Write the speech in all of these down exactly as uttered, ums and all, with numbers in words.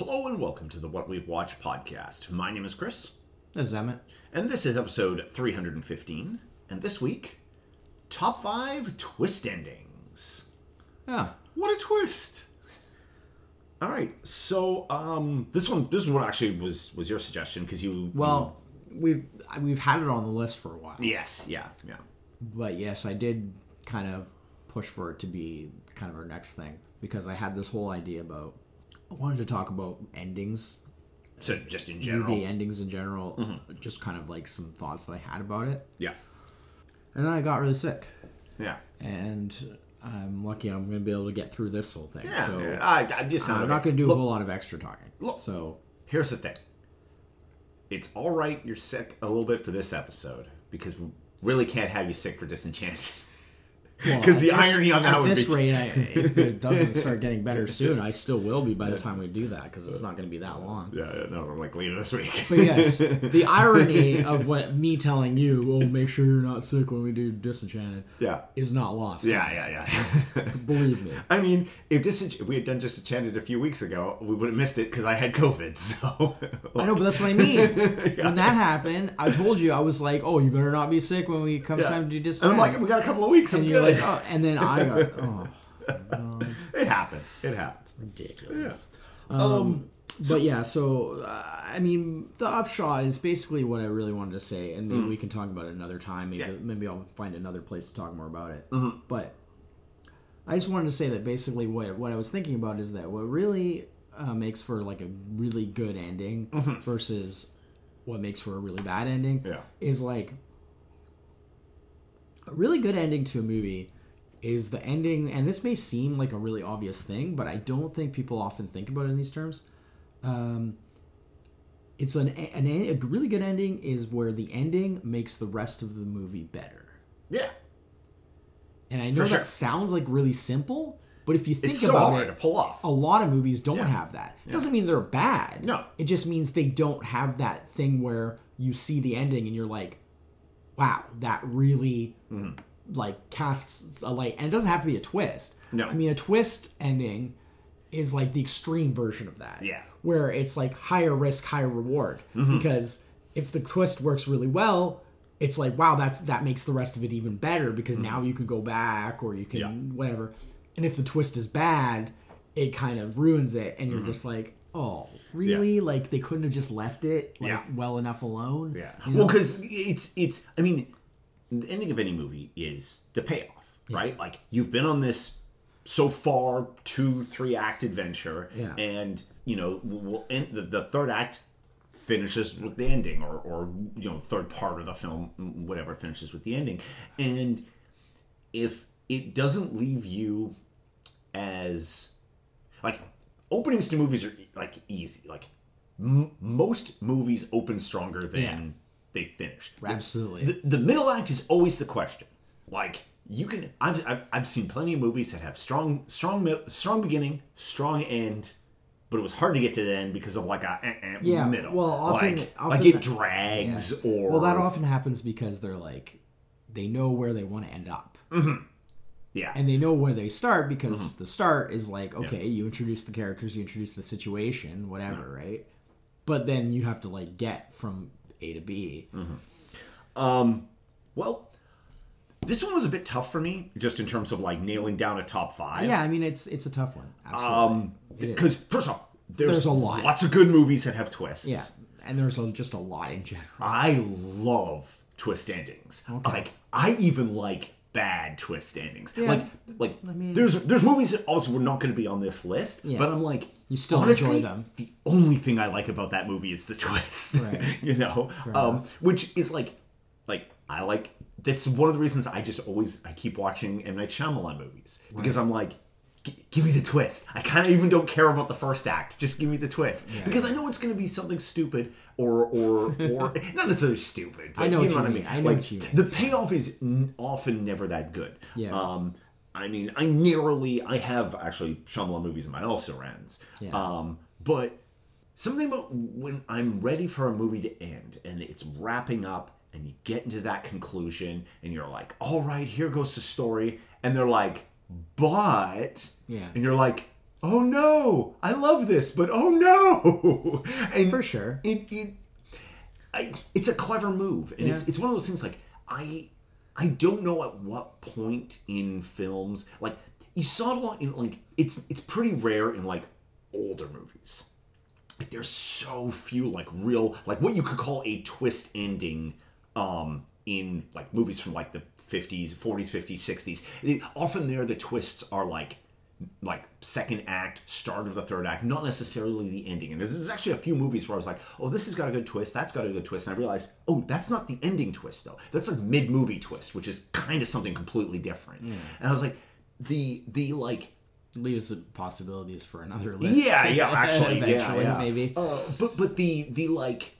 Hello and welcome to the What We've Watched podcast. My name is Chris. This is Emmett. And this is episode three hundred fifteen. And this week, top five twist endings. Yeah. What a twist! All right, so um, this one, this one actually was, was your suggestion because you well, you... we've we've had it on the list for a while. Yes, yeah, yeah. But yes, I did kind of push for it to be kind of our next thing because I had this whole idea about I wanted to talk about endings. So just in general, movie endings in general, mm-hmm. just kind of like some thoughts that I had about it. Yeah. And then I got really sick. Yeah. And I'm lucky I'm going to be able to get through this whole thing. Yeah, so yeah. I, I'm just not, not going to do look, a whole lot of extra talking. Look, so here's the thing. It's all right you're sick a little bit for this episode because we really can't have you sick for Disenchanted. Because well, the irony on that would be... At this rate, I, if it doesn't start getting better soon, I still will be by the time we do that because it's not going to be that long. Yeah, no, we're like later this week. But yes, the irony of what me telling you, oh, make sure you're not sick when we do Disenchanted, yeah. is not lost. Yeah, yeah, yeah. Believe me. I mean, if, Disench- if we had done Disenchanted a few weeks ago, we would have missed it because I had COVID, so... like... I know, but that's what I mean. yeah. When that happened, I told you, I was like, oh, you better not be sick when we come yeah. time to do Disenchanted. And I'm like, we got a couple of weeks, and I'm good. Like, oh, and then I got oh, um, it happens it happens ridiculous yeah. um, um so, but yeah so uh, I mean the upshot is basically what I really wanted to say and maybe mm-hmm. we can talk about it another time maybe, yeah. maybe I'll find another place to talk more about it mm-hmm. but I just wanted to say that basically what what I was thinking about is that what really uh, makes for like a really good ending mm-hmm. versus what makes for a really bad ending yeah. is like a really good ending to a movie is the ending, and this may seem like a really obvious thing, but I don't think people often think about it in these terms. Um, it's an, an a really good ending is where the ending makes the rest of the movie better. Yeah. And I know For sure. that sounds like really simple, but if you think it's so about hard it, to pull off. A lot of movies don't yeah. have that. It yeah. doesn't mean they're bad. No. It just means they don't have that thing where you see the ending and you're like, wow, that really, mm. like, casts a light. And it doesn't have to be a twist. No. I mean, a twist ending is, like, the extreme version of that. Yeah. Where it's, like, higher risk, higher reward. Mm-hmm. Because if the twist works really well, it's like, wow, that's that makes the rest of it even better. Because mm-hmm. now you can go back or you can yeah. whatever. And if the twist is bad, it kind of ruins it. And you're mm-hmm. just like... oh, really? Yeah. Like, they couldn't have just left it like yeah. well enough alone? Yeah. You know? Well, because it's, it's, I mean, the ending of any movie is the payoff, yeah. right? Like, you've been on this so far two, three-act adventure, yeah. and, you know, we'll end, the, the third act finishes with the ending, or, or, you know, third part of the film, whatever, finishes with the ending. And if it doesn't leave you as, like... openings to movies are, like, easy. Like, m- most movies open stronger than yeah. they finish. Absolutely. The, the middle act is always the question. Like, you can... I've, I've I've seen plenty of movies that have strong strong, strong beginning, strong end, but it was hard to get to the end because of, like, a eh, eh, yeah. middle. Well, often... Like, often, like it drags yeah. or... Well, that often happens because they're, like, they know where they want to end up. Mm-hmm. Yeah. And they know where they start because mm-hmm. the start is like, okay, yeah. you introduce the characters, you introduce the situation, whatever, yeah. right? But then you have to, like, get from A to B. Mm-hmm. Um, well, this one was a bit tough for me, just in terms of, like, nailing down a top five. Yeah, I mean, it's it's a tough one. Absolutely. Because, um, first off, there's, there's a lot. Lots of good movies that have twists. Yeah, and there's a, just a lot in general. I love twist endings. Okay. Like, I even like... bad twist endings. Yeah. Like, like I mean, there's there's movies that also were not going to be on this list, yeah. but I'm like, you still honestly, enjoy them. The only thing I like about that movie is the twist, right. you know, um, which is like, like I like, that's one of the reasons I just always, I keep watching M. Night Shyamalan movies, right. because I'm like, give me the twist. I kind of even don't care about the first act. Just give me the twist. Yeah. Because I know it's going to be something stupid or, or, or, not necessarily stupid, but I know you know what, what I mean. mean. I know like, what you mean. The payoff is often never that good. Yeah. Um, I mean, I narrowly, I have actually Shyamalan movies in my also rans. Yeah. Um, but something about when I'm ready for a movie to end and it's wrapping up and you get into that conclusion and you're like, all right, here goes the story. And they're like, but, yeah. and you're like, oh no, I love this, but oh no. And for sure. It, it, I, it's a clever move. And yeah. it's it's one of those things like, I I don't know at what point in films, like, you saw it a lot in, like, it's it's pretty rare in, like, older movies. Like, there's so few, like, real, like, what you could call a twist ending um, in, like, movies from, like, the fifties, forties, fifties, sixties. It, often there, the twists are, like, like second act, start of the third act, not necessarily the ending. And there's, there's actually a few movies where I was like, oh, this has got a good twist, that's got a good twist, and I realized, oh, that's not the ending twist, though. That's a mid-movie twist, which is kind of something completely different. Yeah. And I was like, the, the like... leaves the possibilities for another list. Yeah, yeah, actually, eventually, yeah, yeah. Maybe. Uh, but, but the, the, like,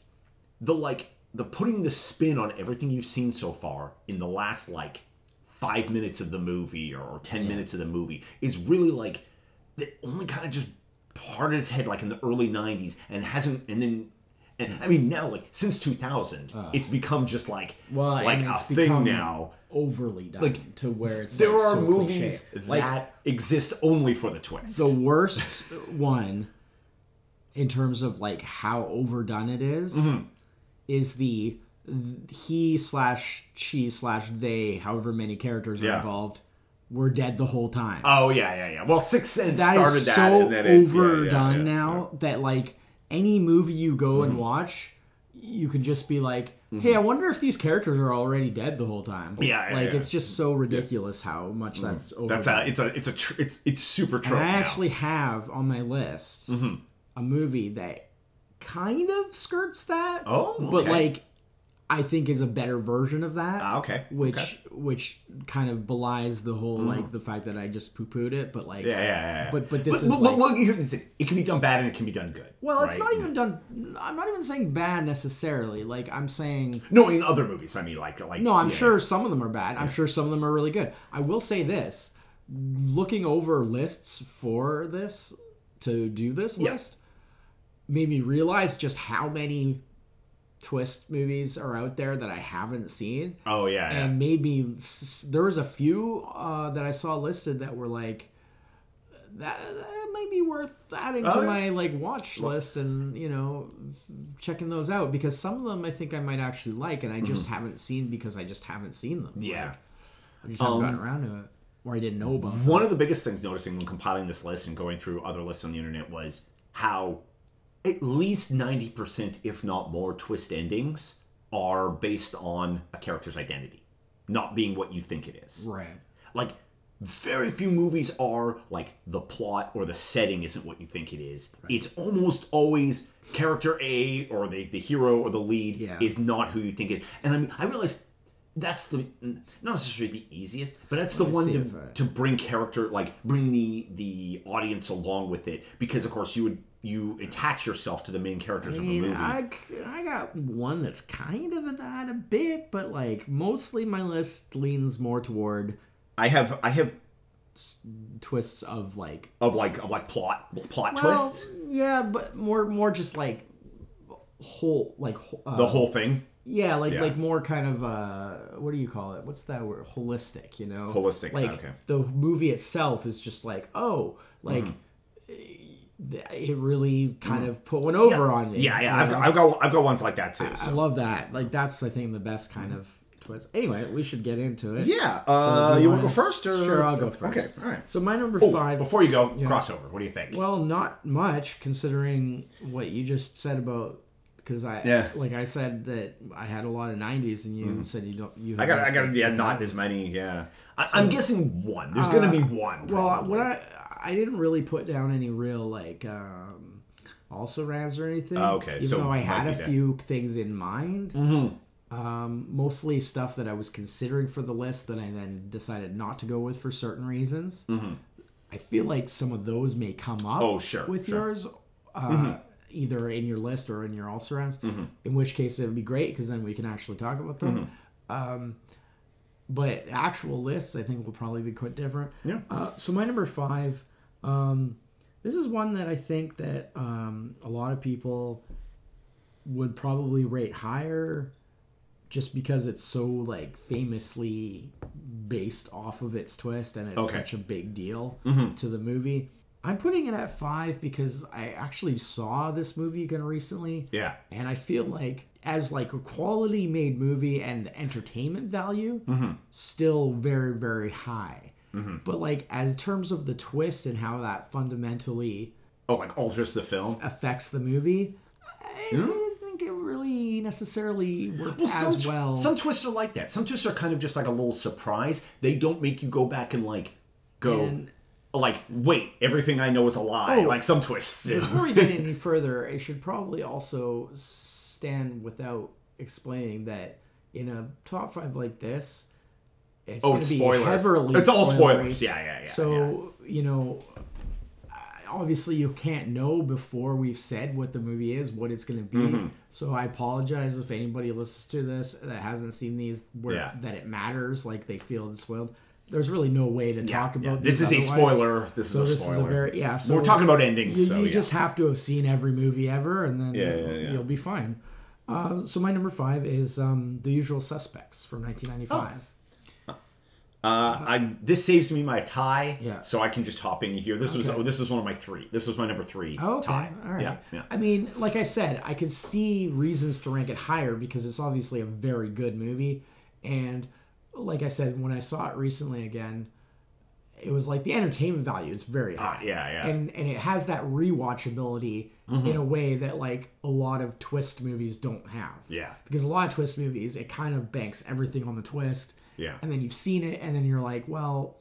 the, like, the putting the spin on everything you've seen so far in the last, like, five minutes of the movie or ten yeah. minutes of the movie is really like it only kind of just parted its head like in the early nineties and hasn't and then and I mean now like since two thousand uh, it's become just like well, like a thing now overly done like, to where it's there like, are so movies cliche. That like, exist only for the twist. The worst one in terms of like how overdone it is mm-hmm. is the he slash she slash they, however many characters are yeah. involved, were dead the whole time. Oh, yeah, yeah, yeah. Well, Sixth Sense that started is so that. So that overdone yeah, yeah, yeah, now yeah. that, like, any movie you go mm-hmm. and watch, you can just be like, hey, mm-hmm. I wonder if these characters are already dead the whole time. Yeah, yeah Like, yeah. it's just so ridiculous yeah. how much mm-hmm. that's overdone. That's a, it's a, it's a, tr- it's, it's super trope now. I actually have on my list mm-hmm. a movie that kind of skirts that. Oh, okay. But, like, I think is a better version of that. Ah, okay. Which okay. which kind of belies the whole mm. like the fact that I just poo pooed it, but like yeah, yeah, yeah. But but this but, is but, like, well, it can be done bad and it can be done good. Well, right? It's not even done. I'm not even saying bad necessarily. Like I'm saying no in other movies. I mean, like like no. I'm yeah. sure some of them are bad. I'm yeah. sure some of them are really good. I will say this: looking over lists for this to do this yeah. list made me realize just how many twist movies are out there that I haven't seen. Oh yeah, and yeah. made me. There was a few uh, that I saw listed that were like that, that might be worth adding oh, to yeah. my like watch list and you know checking those out because some of them I think I might actually like and I just mm-hmm. haven't seen because I just haven't seen them. Yeah, like, I just haven't um, gotten around to it or I didn't know about. One them. Of the biggest things noticing when compiling this list and going through other lists on the internet was how at least ninety percent, if not more, twist endings are based on a character's identity, not being what you think it is. Right. Like, very few movies are, like, the plot or the setting isn't what you think it is. Right. It's almost always character A or the, the hero or the lead yeah. is not who you think it is. And I mean, I realize that's the, not necessarily the easiest, but that's the one to, I... to bring character, like, bring the, the audience along with it. Because, of course, you would... you attach yourself to the main characters I mean, of a movie. I, I got one that's kind of that a bit, but like mostly my list leans more toward. I have I have twists of like of like of like plot plot well, twists. Yeah, but more more just like whole like uh, the whole thing. Yeah, like yeah. like more kind of uh, what do you call it? What's that word? Holistic, you know. Holistic. Like okay. the movie itself is just like oh like. Mm-hmm. It really kind of put one over yeah. on me. Yeah, yeah. I've got, I've got I've got ones like that too. I, so. I love that. Like that's I think the best kind mm-hmm. of twist. Anyway, we should get into it. Yeah. Uh, so you, you want to go first? Or... Sure, I'll go first. Okay. All right. So my number oh, five. Before you go, you crossover. Know, what do you think? Well, not much considering what you just said about because I yeah. like I said that I had a lot of nineties and you mm-hmm. said you don't you. I got I got yeah not as many yeah. I, so, I'm guessing one. There's uh, gonna be one. Probably. Well, what I. I didn't really put down any real, like, um, also rants or anything. Oh, okay. Even so though I had a few that. Things in mind. Mm-hmm. Um, mostly stuff that I was considering for the list that I then decided not to go with for certain reasons. Mm-hmm. I feel like some of those may come up oh, sure, with sure. yours, uh, mm-hmm. either in your list or in your also rants, mm-hmm. in which case it would be great because then we can actually talk about them. Mm-hmm. Um But actual lists, I think, will probably be quite different. Yeah. Uh, so my number five, um, this is one that I think that um, a lot of people would probably rate higher just because it's so, like, famously based off of its twist and it's okay. such a big deal mm-hmm. to the movie. I'm putting it at five because I actually saw this movie again recently. Yeah. And I feel like as like a quality made movie and the entertainment value, mm-hmm. still very, very high. Mm-hmm. But like as terms of the twist and how that fundamentally... Oh, like alters the film? Affects the movie. I mm-hmm. didn't think it really necessarily worked well, as some, well. Some twists are like that. Some twists are kind of just like a little surprise. They don't make you go back and like go... And, Like, wait, everything I know is a lie. Oh, like, some twists. Before we get any further, I should probably also stand without explaining that in a top five like this, it's oh, going to be spoilers. heavily It's spoilery. all spoilers. Yeah, yeah, yeah. So, yeah. you know, obviously you can't know before we've said what the movie is, what it's going to be. Mm-hmm. So I apologize if anybody listens to this that hasn't seen these where yeah. that it matters, like they feel it's spoiled. There's really no way to talk yeah, about yeah. this. This is otherwise. a spoiler. This so is a this spoiler. Is a very, yeah, so we're talking about endings. You, so, you yeah. just have to have seen every movie ever, and then yeah, yeah, yeah. you'll be fine. Uh, so my number five is um, The Usual Suspects from nineteen ninety-five. Oh. Uh, I this saves me my tie, yeah. so I can just hop in here. This okay. was oh, this was one of my three. This was my number three oh, okay. tie. All right. Yeah, yeah. I mean, like I said, I can see reasons to rank it higher because it's obviously a very good movie, and. Like I said, when I saw it recently again, it was like the entertainment value is very high. Uh, yeah, yeah. And and it has that rewatchability mm-hmm. in a way that like a lot of twist movies don't have. Yeah. Because a lot of twist movies, it kind of banks everything on the twist. Yeah. And then you've seen it and then you're like, well,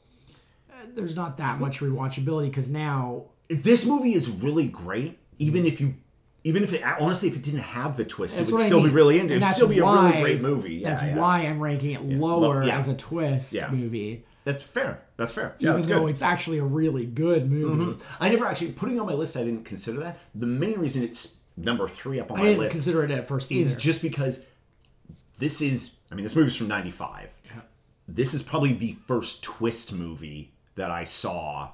uh, there's not that much rewatchability because now... This movie is really great, even if you... Even if it, honestly, if it didn't have the twist, that's it would still I mean. be really into it. It would still be why, a really great movie. Yeah, that's yeah. why I'm ranking it yeah. lower yeah. as a twist yeah. movie. That's fair. That's fair. Yeah, Even that's though good. it's actually a really good movie. Mm-hmm. I never actually, putting it on my list, I didn't consider that. The main reason it's number three up on I my list. I didn't consider it at first either. Is just because this is, I mean, this movie's from ninety-five. Yeah. This is probably the first twist movie that I saw.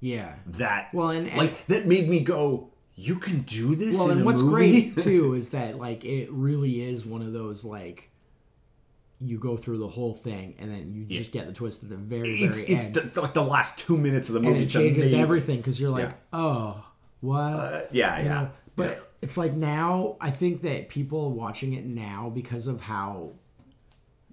Yeah. That, well, and, and, like, that made me go... You can do this well, in and a what's movie? Great, too, is that, like, it really is one of those, like, you go through the whole thing, and then you yeah. just get the twist at the very, it's, very it's end. It's, like, the last two minutes of the movie. And it it's changes amazing. everything, because you're like, yeah. oh, what? Uh, yeah, you yeah. know? But yeah. it's like now, I think that people watching it now, because of how,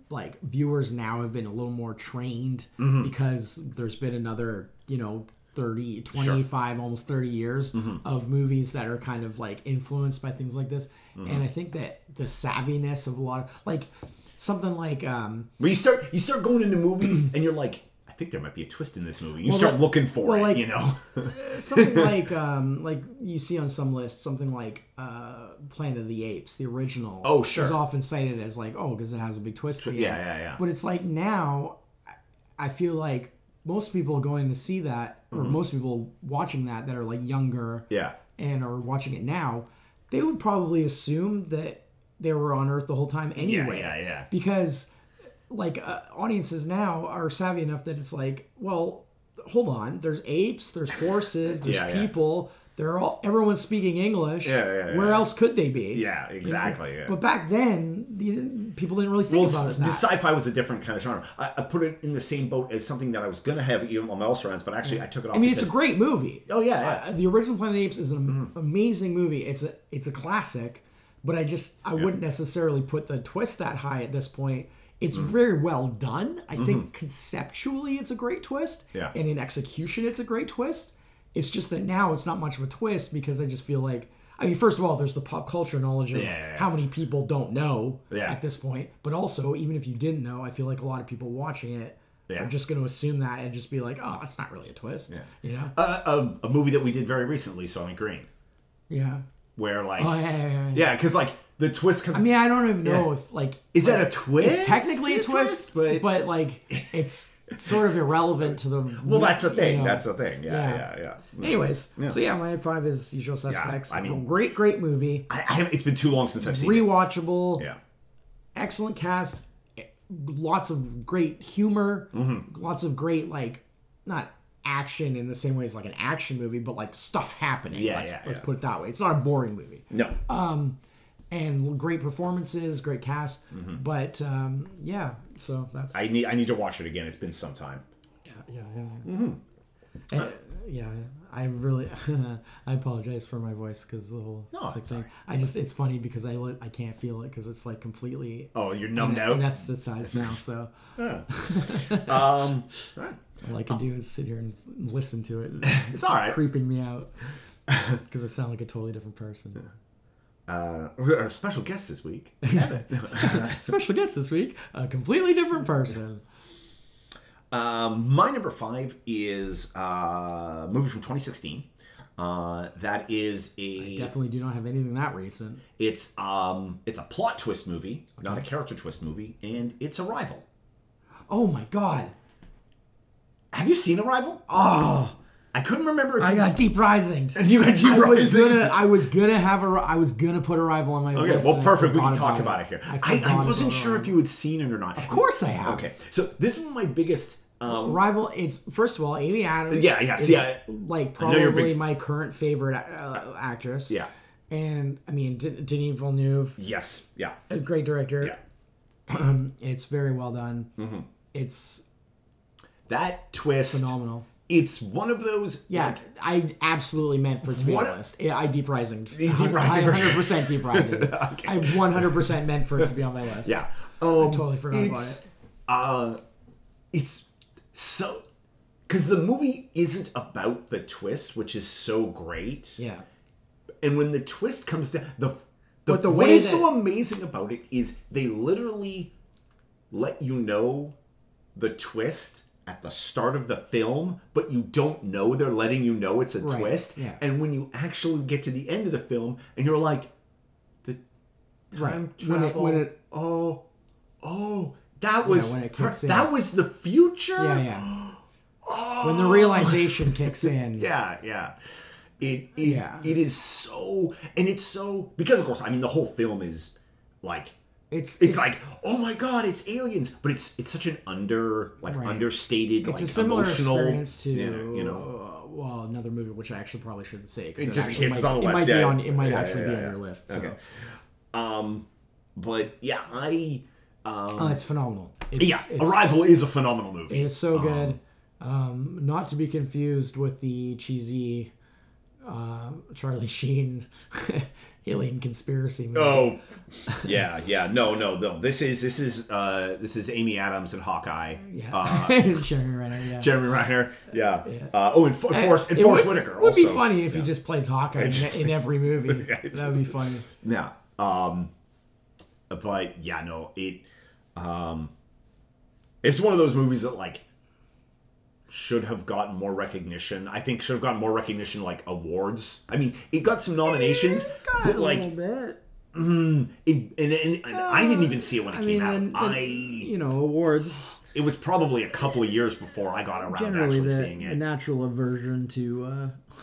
like, viewers now have been a little more trained, mm-hmm. because there's been another, you know... thirty, twenty-five, sure. almost thirty years mm-hmm. of movies that are kind of like influenced by things like this. Mm-hmm. And I think that the savviness of a lot of like something like um where you start you start going into movies and you're like, I think there might be a twist in this movie. You well, start that, looking for well, it, like, you know. Something like um like you see on some lists, something like uh Planet of the Apes, the original. Oh, sure. Is often cited as like, oh, because it has a big twist to it. Yeah, yeah, yeah. But it's like now I feel like most people going to see that, or mm-hmm. most people watching that that are like younger yeah. and are watching it now, they would probably assume that they were on Earth the whole time anyway. Yeah, yeah, yeah. Because like uh, audiences now are savvy enough that it's like, well, hold on. There's apes, there's horses, there's yeah, people. Yeah. They're all everyone's speaking English. Yeah, yeah, yeah. Where else could they be? Yeah, exactly. Yeah. But back then, the, people didn't really think well, about it. Well, sci-fi was a different kind of genre. I, I put it in the same boat as something that I was going to have even on my else rounds, but actually yeah. I took it off. I mean, because, it's a great movie. Oh, yeah. yeah. Uh, the original Planet of the Apes is an mm-hmm. amazing movie. It's a it's a classic, but I just I yeah. wouldn't necessarily put the twist that high at this point. It's mm-hmm. very well done. I mm-hmm. think conceptually it's a great twist. Yeah. And in execution it's a great twist. It's just that now it's not much of a twist because I just feel like... I mean, first of all, there's the pop culture knowledge of yeah, yeah, yeah. how many people don't know yeah. at this point. But also, even if you didn't know, I feel like a lot of people watching it yeah. are just going to assume that and just be like, oh, it's not really a twist. Yeah. You know? uh, a, a movie that we did very recently, Soylent Green. Yeah. Where like... Oh, yeah, yeah, yeah. Yeah, because yeah, like... The twist comes... I mean, I don't even know yeah. if, like... Is like, that a twist? It's technically it's a twist, twist but... but, like, it's sort of irrelevant to the... Well, that's the thing. You know. That's the thing. Yeah, yeah, yeah. yeah. No. Anyways, yeah. so, yeah, my five is Usual Suspects. Yeah, I mean... Great, great movie. I, I haven't, it's been too long since I've seen Rewatchable, it. Rewatchable. Yeah. Excellent cast. Lots of great humor. Mm-hmm. Lots of great, like, not... action in the same way as like an action movie, but like stuff happening. Yeah, let's, yeah, let's yeah. put it that way. It's not a boring movie. No. Um... And great performances, great cast, mm-hmm. but um, yeah. So that's I need I need to watch it again. It's been some time. Yeah, yeah, yeah. Mm-hmm. And, uh, yeah, I really, I apologize for my voice because the whole no, sick thing. I just, it's funny because I li- I can't feel it because it's like completely. Oh, you're numbed out? Anesthetized now, so. Yeah. um, right. All I can um, do is sit here and listen to it. It's, it's all right. Creeping me out because I sound like a totally different person. Yeah. Uh, our special guest this week. Special guest this week, a completely different person. Um, my number five is uh, a movie from twenty sixteen. Uh, that is a. I definitely do not have anything that recent. It's um, it's a plot twist movie, okay. Not a character twist movie, and it's Arrival. Oh my god! Have you seen Arrival? Oh. I couldn't remember. If I got Deep Rising. You got Deep I Rising. Was gonna, I was gonna have a. I was gonna put Arrival on my okay, list. Okay, well, perfect. We can talk about it, about it here. I, I, I wasn't sure if you had seen it or not. Of course, I have. Okay, so this was my biggest um, Arrival. It's first of all, Amy Adams. Yeah, yeah. See, is, I, like probably big, my current favorite uh, actress. Yeah, and I mean D- Denis Villeneuve. Yes. Yeah. A great director. Yeah. Um, it's very well done. Mm-hmm. It's that twist phenomenal. It's one of those... Yeah, like, I absolutely meant for it to be what? On the list. I Deep Rising. Deep Rising. I one hundred percent Deep Rising. Okay. I one hundred percent meant for it to be on my list. Yeah. Um, I totally forgot about it. Uh, it's so... Because the movie isn't about the twist, which is so great. Yeah. And when the twist comes down... the, the But the what way is that... so amazing about it is they literally let you know the twist... at the start of the film, but you don't know they're letting you know it's a right. twist. Yeah. And when you actually get to the end of the film, and you're like, the time right. travel, when it, when it, oh, oh, that was yeah, her, that was the future. Yeah, yeah. Oh. When the realization kicks in. Yeah, yeah. It, it, yeah. It is so, and it's so because of course, I mean, the whole film is like. It's, it's it's like, oh my god, it's aliens, but it's it's such an under like right. understated it's like a similar emotional experience to you know, you know uh, well another movie which I actually probably shouldn't say it just in case it's on the list. It might, yeah. be on, it might yeah, actually yeah, yeah, be on yeah. your list. So. Okay, um, but yeah, I um, oh, it's phenomenal. It's, yeah, it's, Arrival is a phenomenal movie. It's so good, um, um, not to be confused with the cheesy uh, Charlie Sheen. Alien conspiracy movie. Oh, yeah, yeah. No, no, no. This is this is uh, this is Amy Adams and Hawkeye. Yeah, uh, Jeremy Renner. Yeah, Jeremy Renner. Yeah. yeah. Uh, oh, and For- I, Forrest and Forrest Whitaker. It would also. Be funny if yeah. he just plays Hawkeye just, in, in every movie. Yeah, just, that would be funny. Yeah. Um, but yeah, no, it. Um, it's one of those movies that like. Should have gotten more recognition. I think should have gotten more recognition, like awards. I mean, it got some nominations, got but like, bit. Mm, it, and, and, and uh, I didn't even see it when it I came mean, out. And, I, you know, awards. It was probably a couple of years before I got around to actually the, seeing it. A natural aversion to,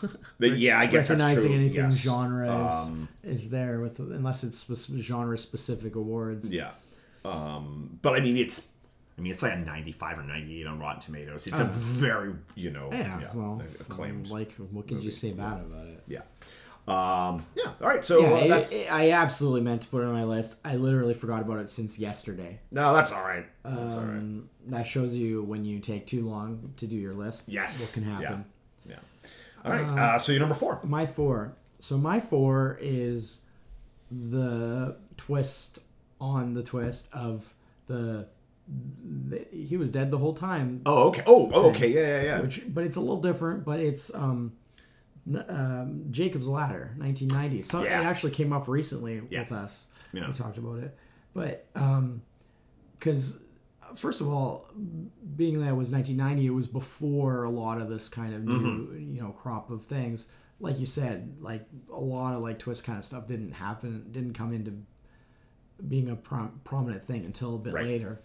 uh, but yeah, I guess recognizing that's anything yes. genre is, um, is there with unless it's genre specific awards. Yeah, um, but I mean it's. I mean, it's like a ninety-five or ninety-eight on Rotten Tomatoes. It's uh, a very, you know, yeah, yeah, well, acclaimed. Like, what could movie. You say bad yeah. about it? Yeah. Um, yeah. All right. So yeah, uh, that's... It, it, I absolutely meant to put it on my list. I literally forgot about it since yesterday. No, that's all right. That's um, all right. That shows you when you take too long to do your list. Yes. What can happen. Yeah. yeah. All right. Uh, uh, so your number four. My four. So my four is the twist on the twist of the... He was dead the whole time. Oh, okay. Oh, oh okay. Yeah, yeah, yeah. Which, but it's a little different. But it's um, um, Jacob's Ladder, nineteen ninety. So yeah. It actually came up recently yeah. with us. Yeah. We talked about it. But because, um, first of all, being that it was nineteen ninety, it was before a lot of this kind of new, mm-hmm. you know, crop of things. Like you said, like a lot of like twist kind of stuff didn't happen, didn't come into being a prom- prominent thing until a bit right. later.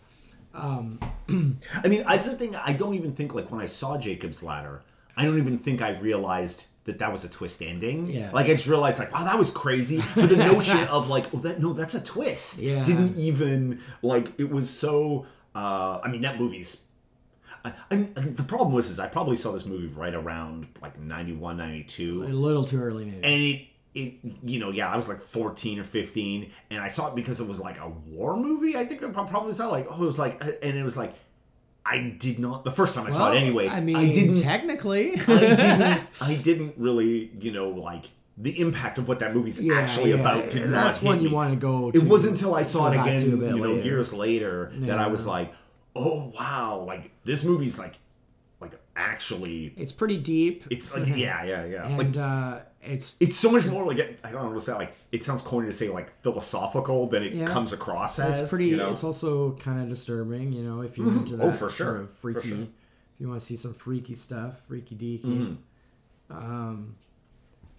Um, I mean, that's the thing. I don't even think like when I saw Jacob's Ladder, I don't even think I realized that that was a twist ending. Yeah. Like I just realized like, wow, that was crazy. But the notion of like, oh, that no, that's a twist. Yeah. Didn't even like it was so. Uh, I mean, that movie's. I, I mean, the problem was is I probably saw this movie right around like ninety-one, ninety-two. A little too early, maybe. And it. It, you know, yeah, I was like fourteen or fifteen, and I saw it because it was like a war movie. I think I probably saw it like, oh, it was like, and it was like, I did not, the first time I well, saw it anyway, I mean, I didn't, technically. I didn't, I didn't really, you know, like, the impact of what that movie's yeah, actually yeah, about yeah, did not hit me. That's when you want to go to. It wasn't until I saw it again, you know, later. years later, yeah. that I was like, oh, wow, like, this movie's, like, like, actually. It's pretty deep. It's, like, yeah, yeah, yeah. And, like, uh... It's it's so much more like I don't know what's that like. It sounds corny to say like philosophical than it yeah. comes across as. It's pretty. You know? It's also kind of disturbing, you know, if you're into that oh, for sure. sort of freaky. For sure. If you want to see some freaky stuff, freaky deaky. Mm-hmm. Um,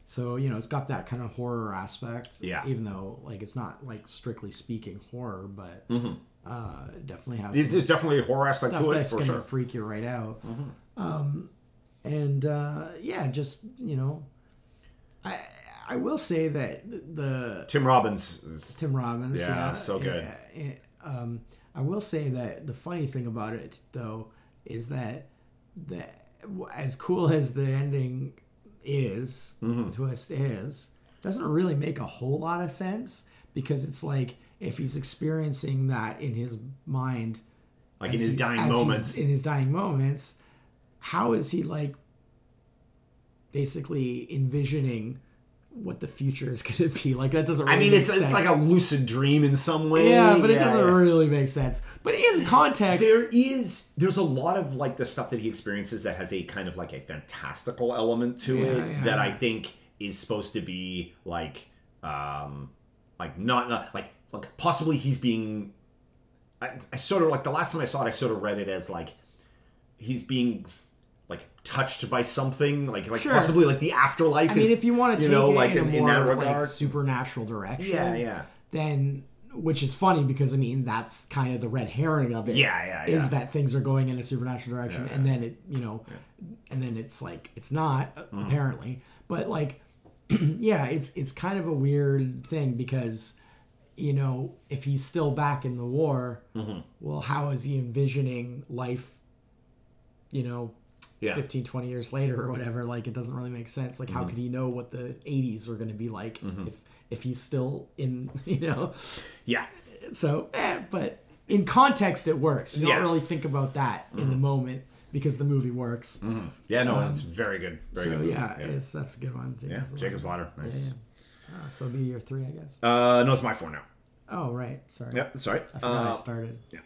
so you know, it's got that kind of horror aspect. Yeah. Even though like it's not like strictly speaking horror, but mm-hmm. uh, definitely has. It's some definitely a horror aspect to it. That's for gonna sure. freak you right out. Mm-hmm. Um, and uh, yeah, just you know. I I will say that the Tim Robbins is, Tim Robbins yeah, yeah so good yeah, yeah, um, I will say that the funny thing about it though is that that as cool as the ending is mm-hmm. the twist is doesn't really make a whole lot of sense because it's like if he's experiencing that in his mind like in his he, dying moments in his dying moments how is he like basically envisioning what the future is going to be like. That doesn't really I mean, make it's, sense. It's like a lucid dream in some way. Yeah, but yeah. it doesn't really make sense. But in context... There is... There's a lot of, like, the stuff that he experiences that has a kind of, like, a fantastical element to yeah, it yeah. that I think is supposed to be, like, um... Like, not... not like, like, possibly he's being... I, I sort of, like, the last time I saw it, I sort of read it as, like, he's being... like touched by something, like like sure. possibly like the afterlife. I is, mean, if you want to take you know, it like in, in a more in that regard, like, supernatural direction, yeah, yeah. Then, which is funny because I mean that's kind of the red herring of it. Yeah, yeah, yeah. Is that things are going in a supernatural direction, yeah, and yeah. then it, you know, yeah. and then it's like it's not mm. apparently, but like, yeah, it's it's kind of a weird thing because, you know, if he's still back in the war, mm-hmm. well, how is he envisioning life? You know. Yeah. fifteen, twenty years later or whatever, like it doesn't really make sense. Like mm-hmm. how could he know what the eighties are going to be like mm-hmm. if if he's still in, you know? Yeah. So, eh, but in context it works. You yeah. don't really think about that mm-hmm. in the moment because the movie works. Mm-hmm. Yeah, no, um, that's very good. Very so, good. Movie. Yeah, yeah. It's, that's a good one. Jacob's yeah, Ladder. Jacob's Ladder. Nice. Yeah, yeah. Uh, so it'll be your three, I guess. Uh, no, it's my four now. Oh, right. Sorry. Yep, that's right. I forgot uh, I started. Yeah.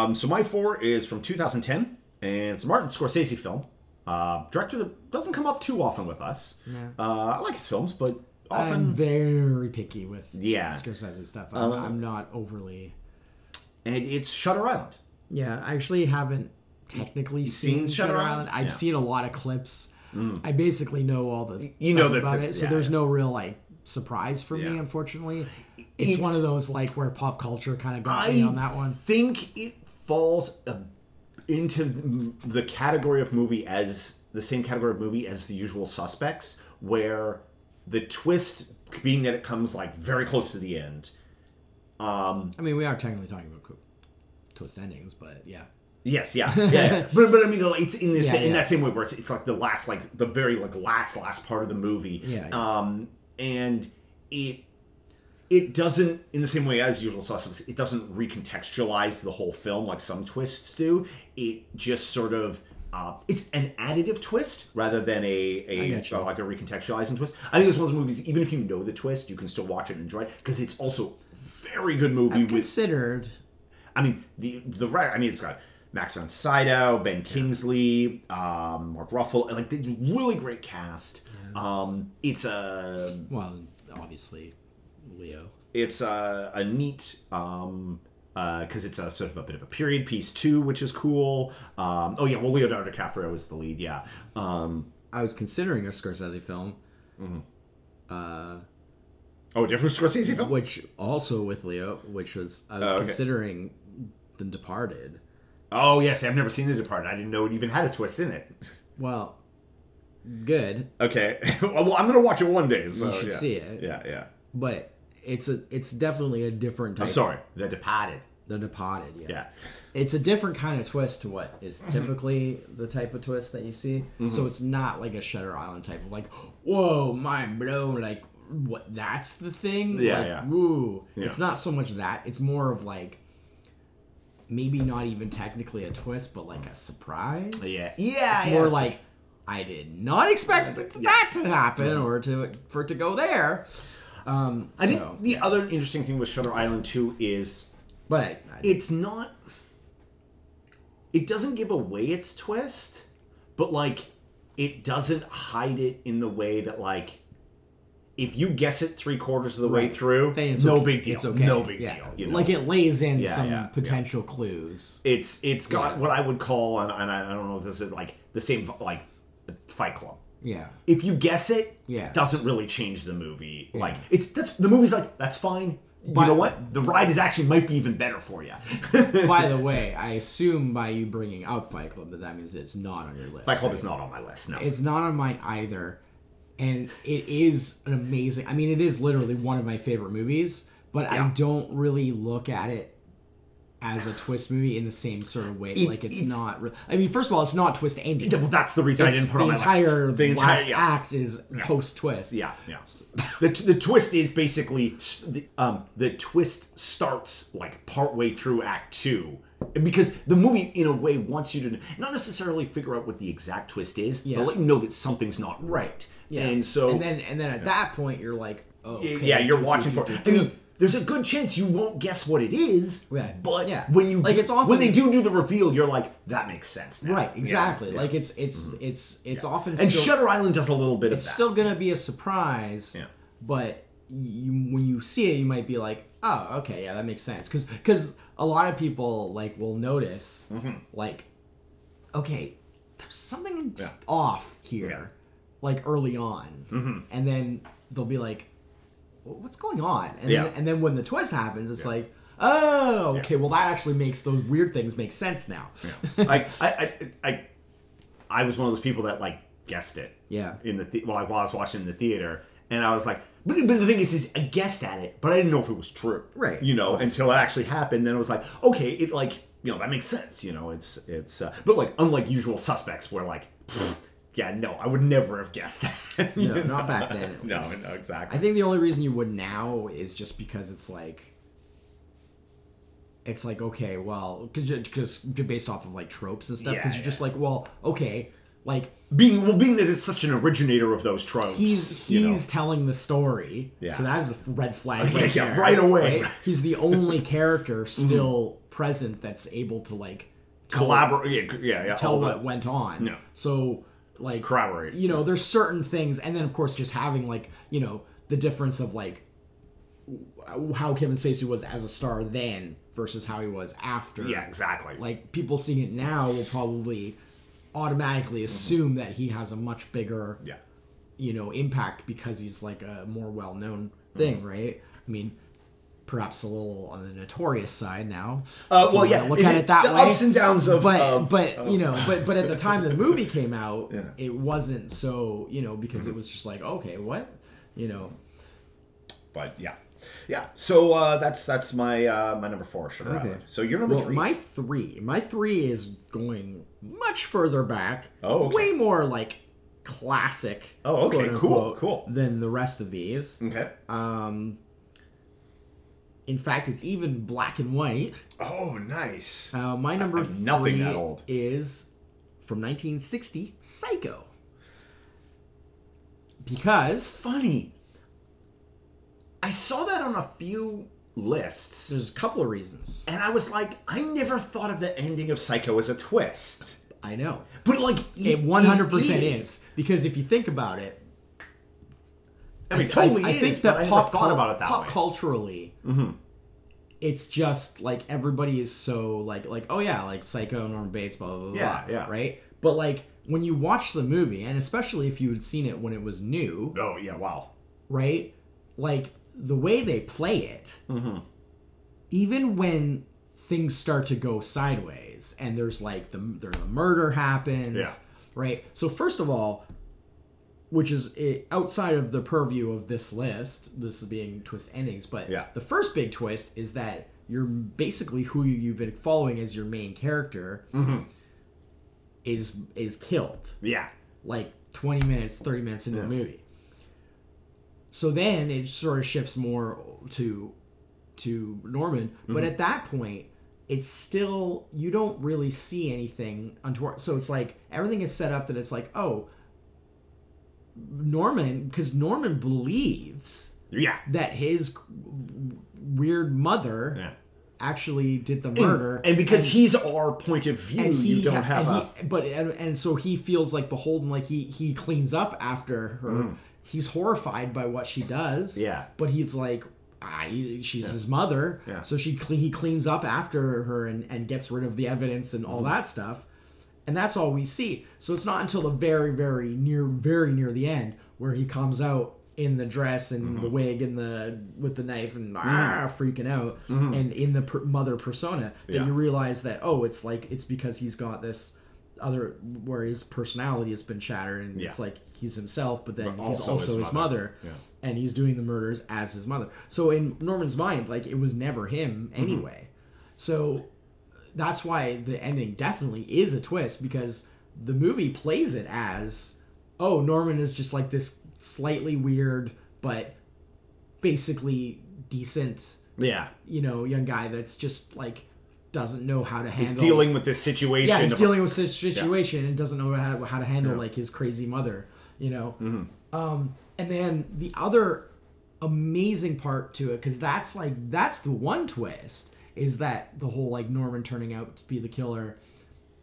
Um, so my four is from two thousand ten. And it's a Martin Scorsese film. Uh, director that doesn't come up too often with us. Yeah. Uh, I like his films, but often... I'm very picky with yeah. Scorsese stuff. I'm, um, I'm not overly... And it's Shutter Island. Yeah, I actually haven't technically seen, seen Shutter, Shutter Island. Island. I've yeah. seen a lot of clips. Mm. I basically know all the you stuff know about t- it, so yeah, there's yeah. no real, like, surprise for yeah. me, unfortunately. It's, it's one of those, like, where pop culture kind of got I me on that one. I think it falls... a into the category of movie as the same category of movie as The Usual Suspects, where the twist being that it comes like very close to the end. Um, I mean, we are technically talking about twist endings, but yeah. Yes, yeah, yeah, yeah. but but I mean, it's in this yeah, in yeah. that same way where it's it's like the last like the very like last last part of the movie. Yeah. yeah. Um, and it. It doesn't, in the same way as Usual Suspects, it doesn't recontextualize the whole film like some twists do. It just sort of, uh, it's an additive twist rather than a, a uh, like a recontextualizing twist. I think it's one of those movies, even if you know the twist, you can still watch it and enjoy it because it's also a very good movie. I've with, considered. I mean, the the I mean, it's got Max von Sydow, Ben Kingsley, yeah. um, Mark Ruffalo, and like the really great cast. Yeah. Um, it's a well, obviously. Leo. It's a, a neat, um, uh, because it's a sort of a bit of a period piece too, which is cool. Um, oh yeah, well, Leonardo DiCaprio is the lead, yeah. Um, I was considering a Scorsese film. Mm-hmm. Uh, oh, a different Scorsese film? Which also with Leo, which was, I was oh, okay. considering The Departed. Oh yes, I've never seen The Departed. I didn't know it even had a twist in it. Well, good. Okay. Well, I'm going to watch it one day. So, you should yeah. see it. Yeah, yeah. But it's a it's definitely a different type. I'm sorry, The Departed. The Departed, yeah. yeah. It's a different kind of twist to what is typically the type of twist that you see. Mm-hmm. So it's not like a Shutter Island type of like, whoa, mind blown, like what? That's the thing. Yeah, like, yeah. Woo. Yeah. It's not so much that. It's more of like, maybe not even technically a twist, but like a surprise. Yeah. Yeah. It's more yeah, like, so- I did not expect yeah. that to happen yeah. or to for it to go there. Um, I so, think the yeah. other interesting thing with Shutter Island too is but I, I, it's not... It doesn't give away its twist, but like it doesn't hide it in the way that like if you guess it three quarters of the right. way through, no okay. big deal. It's okay. No big yeah. deal. You know? Like it lays in yeah, some yeah, potential yeah. clues. It's It's got yeah. what I would call, and, and I don't know if this is like the same like Fight Club. Yeah. If you guess it, yeah. it doesn't really change the movie. Yeah. Like it's that's the movie's like, that's fine. By, you know what? The ride is actually might be even better for you. By the way, I assume by you bringing up Fight Club that that means it's not on your list. Fight Club right? is not on my list, no. It's not on mine either. And it is an amazing... I mean, it is literally one of my favorite movies, but yeah. I don't really look at it as a twist movie in the same sort of way. It, like, it's, it's not... Re- I mean, first of all, it's not twist ending. Well, that's the reason it's I didn't put it on my entire, list. The entire last yeah. act is yeah. post-twist. Yeah, yeah. The, t- the twist is basically... The, um, the twist starts, like, partway through Act Two. Because the movie, in a way, wants you to... Not necessarily figure out what the exact twist is, yeah. but let you know that something's not right. Yeah. And so... And then, and then at yeah. that point, you're like, oh, okay, yeah, you're do, watching do, do, for... Do, do, I mean, there's a good chance you won't guess what it is, yeah. but yeah. when you like, it's often, when they do do the reveal, you're like, that makes sense now. Right, exactly. Yeah. Like, it's it's mm-hmm. it's it's yeah. often and still, Shutter Island does a little bit of that. It's still going to be a surprise, yeah. but you, when you see it, you might be like, oh, okay, yeah, that makes sense. Because because a lot of people, like, will notice, mm-hmm. like, okay, there's something yeah. off here, yeah. like, early on. Mm-hmm. And then they'll be like, what's going on? And, yeah. then, and then when the twist happens, it's yeah. like, oh, okay, yeah. well, that actually makes those weird things make sense now. Yeah. I, I, I, I, I was one of those people that, like, guessed it. Yeah. In the th- while, while I was watching in the theater, and I was like, but, but the thing is, is, I guessed at it, but I didn't know if it was true. Right. You know, until it actually happened, then it was like, okay, it, like, you know, that makes sense, you know, it's, it's, uh, but, like, unlike Usual Suspects, where, like, pfft, yeah, no, I would never have guessed that. No, know? Not back then. No, no, exactly. I think the only reason you would now is just because it's like, it's like, okay, well, because based off of like tropes and stuff, because yeah, you're yeah. just like, well, okay, like being well, being that it's such an originator of those tropes, he's he's you know? telling the story, yeah. so that is a red flag. Right, yeah, there, right away. Right? He's the only character still mm-hmm. present that's able to like collaborate. Yeah, yeah, yeah. Tell what that. went on. No, so. Like, corroborate. You know, yeah. there's certain things, and then of course, just having like, you know, the difference of like w- how Kevin Spacey was as a star then versus how he was after. Yeah, exactly. Like, people seeing it now will probably automatically assume mm-hmm. that he has a much bigger, yeah. you know, impact because he's like a more well-known thing, mm-hmm. right? I mean, perhaps a little on the notorious side now. Uh, well, yeah, look at it, it that the way. The ups and downs of, but of, but of. you know, but but at the time the movie came out, yeah. it wasn't so, you know, because mm-hmm. it was just like, okay, what, you know. But yeah, yeah. So uh, that's that's my uh, my number four. Shutter Island. Okay. So your number well, three. My three, my three is going much further back. Oh, okay. Way more like classic. Oh, okay, cool, unquote, cool. Than the rest of these. Okay. Um. In fact, it's even black and white. Oh, nice. Uh, my number I'm three nothing that old. is from nineteen sixty, Psycho. Because... It's funny. I saw that on a few lists. There's a couple of reasons. And I was like, I never thought of the ending of Psycho as a twist. I know. But like... It, it one hundred percent it is. is. Because if you think about it... I mean, totally I, is, I think that I pop, thought about it that pop way. culturally, mm-hmm. it's just, like, everybody is so, like, like oh, yeah, like, Psycho, Norman Bates, blah, blah, blah, yeah, blah, yeah. right? But, like, when you watch the movie, and especially if you had seen it when it was new. Oh, yeah, wow. Right? Like, the way they play it, mm-hmm. even when things start to go sideways, and there's, like, the, the murder happens, yeah. right? So, first of all... Which is it, outside of the purview of this list, this is being twist endings, but yeah. the first big twist is that you're basically who you, you've been following as your main character mm-hmm. is is killed. Yeah. Like twenty minutes, thirty minutes into yeah. the movie. So then it sort of shifts more to to Norman, mm-hmm. but at that point, it's still, you don't really see anything untoward. So it's like, everything is set up that it's like, oh, Norman, because Norman believes yeah. that his weird mother yeah. actually did the murder. And, and because and, he's our point of view, he, you don't have a... He, but, and, and so he feels like beholden, like he, he cleans up after her. Mm. He's horrified by what she does. Yeah. But he's like... Ah, he, she's yeah. his mother, yeah. so she he cleans up after her and, and gets rid of the evidence and all mm-hmm. that stuff, and that's all we see. So it's not until the very, very near, very near the end where he comes out in the dress and mm-hmm. the wig and the with the knife and mm-hmm. ah, freaking out, mm-hmm. and in the per- mother persona that yeah. you realize that oh, it's like it's because he's got this other where his personality has been shattered and yeah. it's like he's himself, but then but he's also, also his, his mother. mother. Yeah. And he's doing the murders as his mother. So in Norman's mind, like, it was never him anyway. Mm-hmm. So that's why the ending definitely is a twist, because the movie plays it as, oh, Norman is just like this slightly weird but basically decent, yeah, you know, young guy that's just like doesn't know how to handle. He's dealing with this situation. Yeah, he's dealing with this situation yeah. and doesn't know how to, how to handle yeah. like his crazy mother, you know. Mm-hmm. Um. And then the other amazing part to it, because that's like that's the one twist, is that the whole like Norman turning out to be the killer,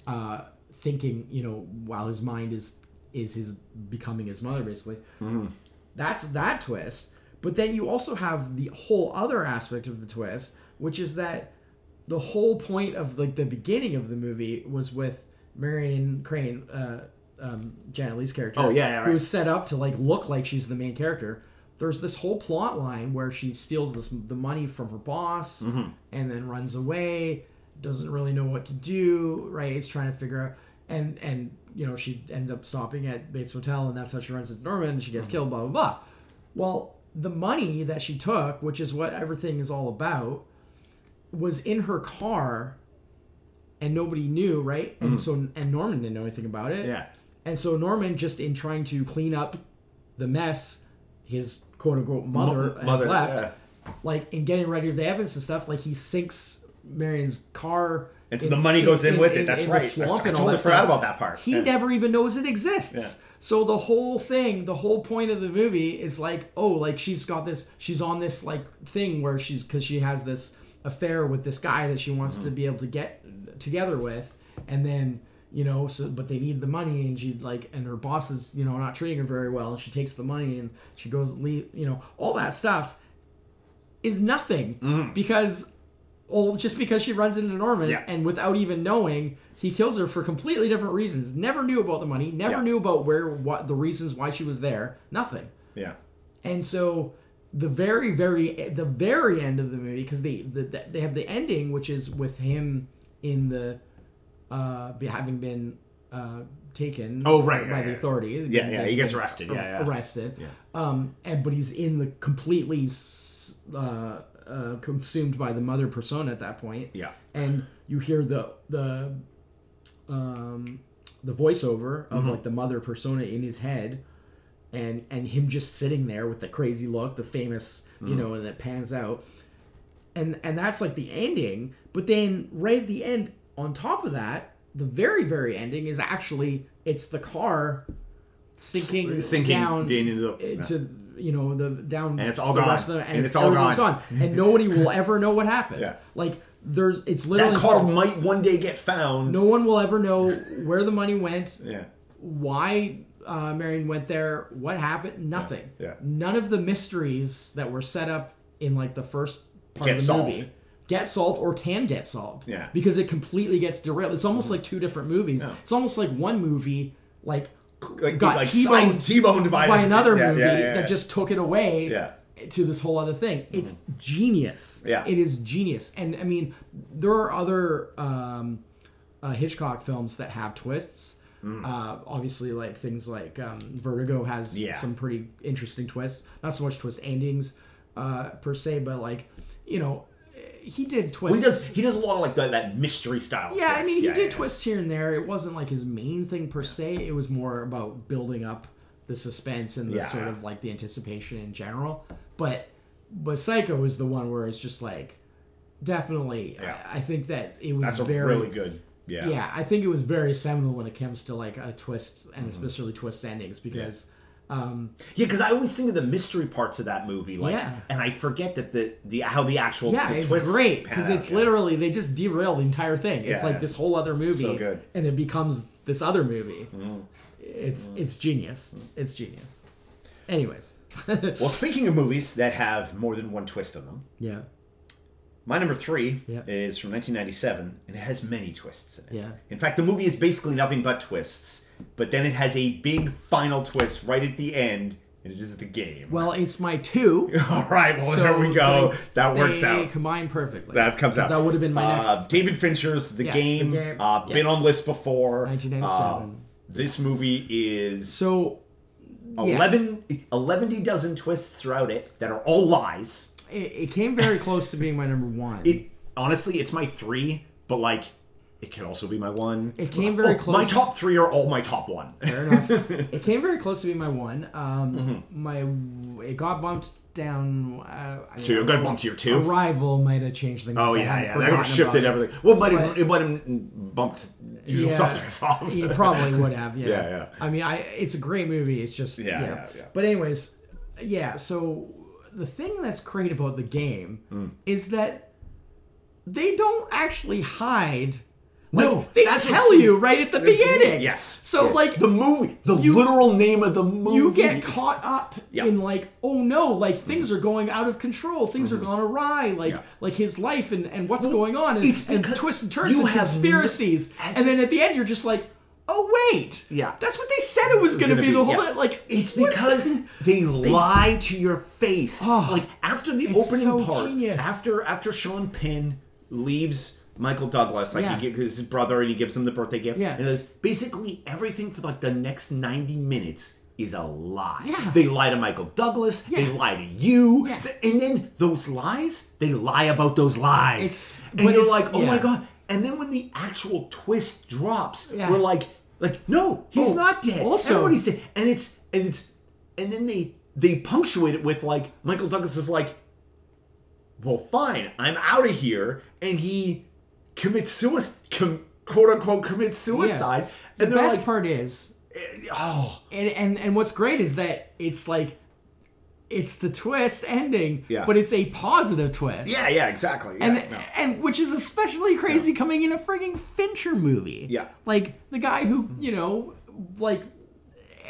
uh, thinking, you know, while his mind is is his becoming his mother basically. Mm. That's that twist. But then you also have the whole other aspect of the twist, which is that the whole point of like the beginning of the movie was with Marion Crane. Uh, Um, Janet Leigh's character, oh, yeah, yeah, right. who was set up to like look like she's the main character. There's this whole plot line where she steals this, the money from her boss mm-hmm. and then runs away, doesn't really know what to do, right? It's trying to figure out, and and you know, she ends up stopping at Bates Motel, and that's how she runs into Norman, and she gets mm-hmm. killed, blah blah blah. Well, the money that she took, which is what everything is all about, was in her car, and nobody knew, right? And mm-hmm. so and Norman didn't know anything about it. Yeah. And so Norman, just in trying to clean up the mess, his quote-unquote mother, M- mother has left, yeah. like, in getting ready for the evidence and stuff, like, he sinks Marion's car. And so in, the money in, goes in, in with in, it. That's in, right. In I, I totally forgot about that part. He yeah. never even knows it exists. Yeah. So the whole thing, the whole point of the movie is like, oh, like, she's got this, she's on this, like, thing where she's, because she has this affair with this guy that she wants mm-hmm. to be able to get together with, and then... You know, so but they need the money, and she like, and her boss is, you know, not treating her very well, and she takes the money and she goes leave. You know, all that stuff is nothing mm. because, oh, just because she runs into Norman yeah. and without even knowing, he kills her for completely different reasons. Never knew about the money. Never yeah. knew about where what the reasons why she was there. Nothing. Yeah. And so the very very the very end of the movie, because they the, they have the ending, which is with him in the. Uh, having been uh, taken oh, right, by yeah, the yeah. authorities. Yeah, yeah, he gets arrested. Yeah, yeah. Arrested. Yeah. Um, and, but he's in the completely uh, uh, consumed by the mother persona at that point. Yeah. And you hear the the um, the voiceover of mm-hmm. like the mother persona in his head, and and him just sitting there with the crazy look, the famous, mm-hmm. you know, and it pans out. And and that's like the ending. But then right at the end, on top of that, the very, very ending is actually, it's the car sinking, sinking down into, yeah. to, you know, the down. And it's all gone. The, and, and it's, it's all gone. gone. And nobody will ever know what happened. Yeah. Like, there's, it's literally. That car might one day get found. No one will ever know where the money went. yeah. Why uh, Marion went there. What happened. Nothing. Yeah. yeah. None of the mysteries that were set up in, like, the first part get of the solved. Movie. Get solved or can get solved. Yeah. Because it completely gets derailed. It's almost mm-hmm. like two different movies. Yeah. It's almost like one movie like, like got like T-boned, T-boned by, by another yeah, movie yeah, yeah, yeah. that just took it away yeah. to this whole other thing. It's mm-hmm. genius. Yeah. It is genius. And I mean, there are other um, uh, Hitchcock films that have twists. Mm. Uh, obviously, like things like um, Vertigo has yeah. some pretty interesting twists. Not so much twist endings uh, per se, but like, you know, he did twists. Well, he does. He does a lot of like the, that mystery style. Yeah, twist. I mean, he yeah, did yeah, twists yeah. here and there. It wasn't like his main thing per se. It was more about building up the suspense and the yeah. sort of like the anticipation in general. But but Psycho is the one where it's just like Definitely. Yeah. I, I think that it was That's very... That's really good... Yeah. yeah, I think it was very seminal when it comes to like a twist and mm-hmm. especially twist endings because... Yeah, um, yeah, because I always think of the mystery parts of that movie. like, yeah. And I forget that the, the how the actual yeah, the twist... Yeah, it's great because it's yeah. literally, they just derail the entire thing. It's yeah. like this whole other movie. So good. And it becomes this other movie. Mm. It's, mm. it's genius. Mm. It's genius. Anyways. Well, speaking of movies that have more than one twist on them... Yeah. My number three yep. is from nineteen ninety-seven, and it has many twists in it. Yeah. In fact, the movie is basically nothing but twists, but then it has a big final twist right at the end, and it is The Game. Well, it's my two. All right, well, so there we go. They, that works they out. They combine perfectly. That comes out. That would have been my next. Uh, David Fincher's The yes, Game. The Game. Uh, yes. Been on lists before. nineteen ninety-seven. Uh, this movie is... So, yeah. eleven, eleven dozen twists throughout it that are all lies. It came very close to being my number one. It honestly, it's my three, but like, it could also be my one. It came very oh, close. My top three are all my top one. Fair enough. It came very close to being my one. Um, mm-hmm. My it got bumped down. Uh, I so it got bumped to your two. Arrival might have changed things. Oh yeah, yeah. That would have shifted everything. Well, but it, it might have bumped Usual yeah, Suspects off. It probably would have. Yeah. yeah, yeah. I mean, I it's a great movie. It's just yeah, yeah. yeah, yeah. But anyways, yeah. So. The thing that's great about The Game mm. is that they don't actually hide. Like, no, they that's tell you right at the beginning. Yes. So yes. like the movie, the you, literal name of the movie. You get caught up yeah. in like, oh no, like things mm. are going out of control. Things mm-hmm. are gone awry. Like yeah. like his life and, and what's well, going on and, it's and twists and turns and conspiracies. No, and then at the end, you're just like. Oh wait! Yeah, that's what they said it was going to be, be the whole yeah. like. It's because they, they lie to your face. Oh, like after the opening so part, genius. after after Sean Penn leaves Michael Douglas, like yeah. he gives his brother and he gives him the birthday gift, yeah. and it's basically everything for like the next ninety minutes is a lie. Yeah. They lie to Michael Douglas. Yeah. They lie to you, yeah. and then those lies, they lie about those lies, it's, and you're like, oh yeah. my god! And then when the actual twist drops, yeah. we're like. Like, no, he's oh, not dead. Also, everybody's dead. And it's and it's and then they they punctuate it with like Michael Douglas is like, well, fine, I'm out of here, and he commits suicide, com, quote unquote, commits suicide. Yeah. And the best like, part is, oh, and, and and what's great is that it's like. It's the twist ending, yeah. but it's a positive twist. Yeah, yeah, exactly. Yeah, and no. and which is especially crazy yeah. coming in a frigging Fincher movie. Yeah, like the guy who you know, like,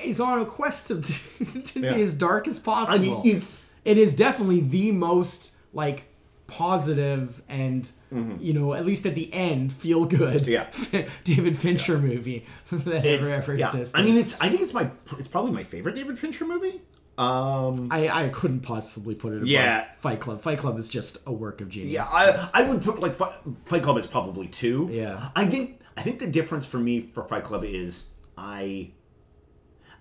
is on a quest to, to yeah. be as dark as possible. I mean, it's it is definitely the most like positive and mm-hmm. you know at least at the end feel good. Yeah. David Fincher yeah. movie that it's, ever ever yeah. existed. I mean, it's I think it's my it's probably my favorite David Fincher movie. Um, I, I couldn't possibly put it above yeah. Fight Club. Fight Club is just a work of genius. Yeah, I I would put like Fight Club is probably two. Yeah, I think I think the difference for me for Fight Club is I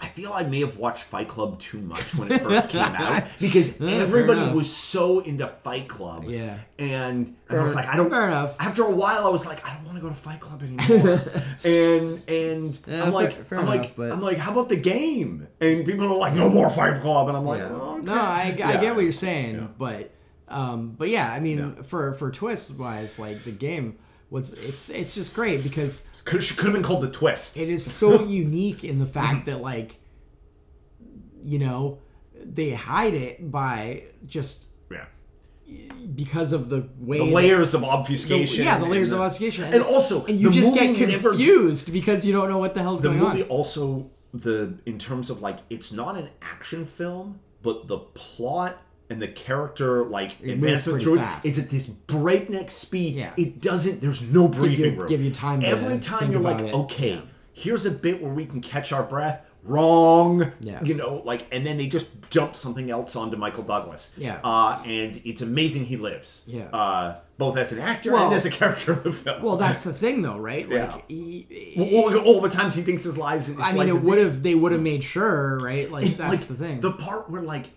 I feel I may have watched Fight Club too much when it first came out because no, everybody was so into Fight Club. Yeah, and, and I was like I don't. Fair enough. After a while, I was like I don't want to go to Fight Club anymore. and and yeah, I'm like fair, fair I'm enough, like but... I'm like how about The Game? And people are like, no more Fight Club. And I'm like, yeah. oh, okay. No, I, yeah. I get what you're saying. Yeah. But um, but yeah, I mean, yeah. for, for twist-wise, like, The Game, was it's it's just great because... Could, could have been called The Twist. It is so unique in the fact that, like, you know, they hide it by just... Yeah. Because of the way... The layers that, of obfuscation. The, yeah, the layers of the, obfuscation. And, and also... And you the just get confused never, because you don't know what the hell's the going on. The movie also... The in terms of like it's not an action film, but the plot and the character like it advancement through fast. It is at this breakneck speed. Yeah. It doesn't. There's no breathing room. Give you time. Every time you're like, it. okay, yeah. here's a bit where we can catch our breath. Wrong. Yeah. You know, like, and then they just dump something else onto Michael Douglas. Yeah. Uh, and it's amazing he lives. Yeah. Uh, both as an actor well, and as a character of the film. Well, that's the thing, though, right? Like, yeah. he, he, all, all the times he thinks his lives. His I mean, it would have. They would have made sure, right? Like that's like, the thing. The part where, like,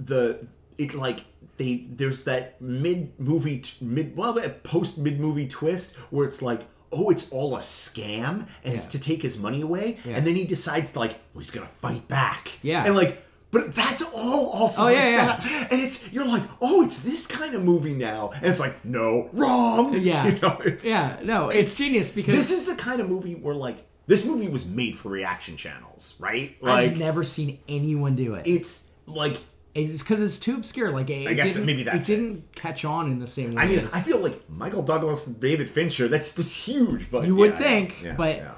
the it like they there's that mid movie mid well post mid movie twist where it's like. Oh, it's all a scam, and yeah. it's to take his money away, yeah. and then he decides, like, well, he's gonna fight back. Yeah. And, like, But that's all also oh, yeah, set up. Yeah. And it's, you're like, oh, it's this kind of movie now. And it's like, no, wrong. Yeah. You know, it's, yeah. No, it's, it's genius because... This is the kind of movie where, like, this movie was made for reaction channels, right? Like, I've never seen anyone do it. It's, like... It's because it's too obscure. Like, it I guess maybe that's it. It didn't catch on in the same way. I mean, as... I feel like Michael Douglas and David Fincher, that's just huge. But You would yeah, think, yeah, but... Yeah.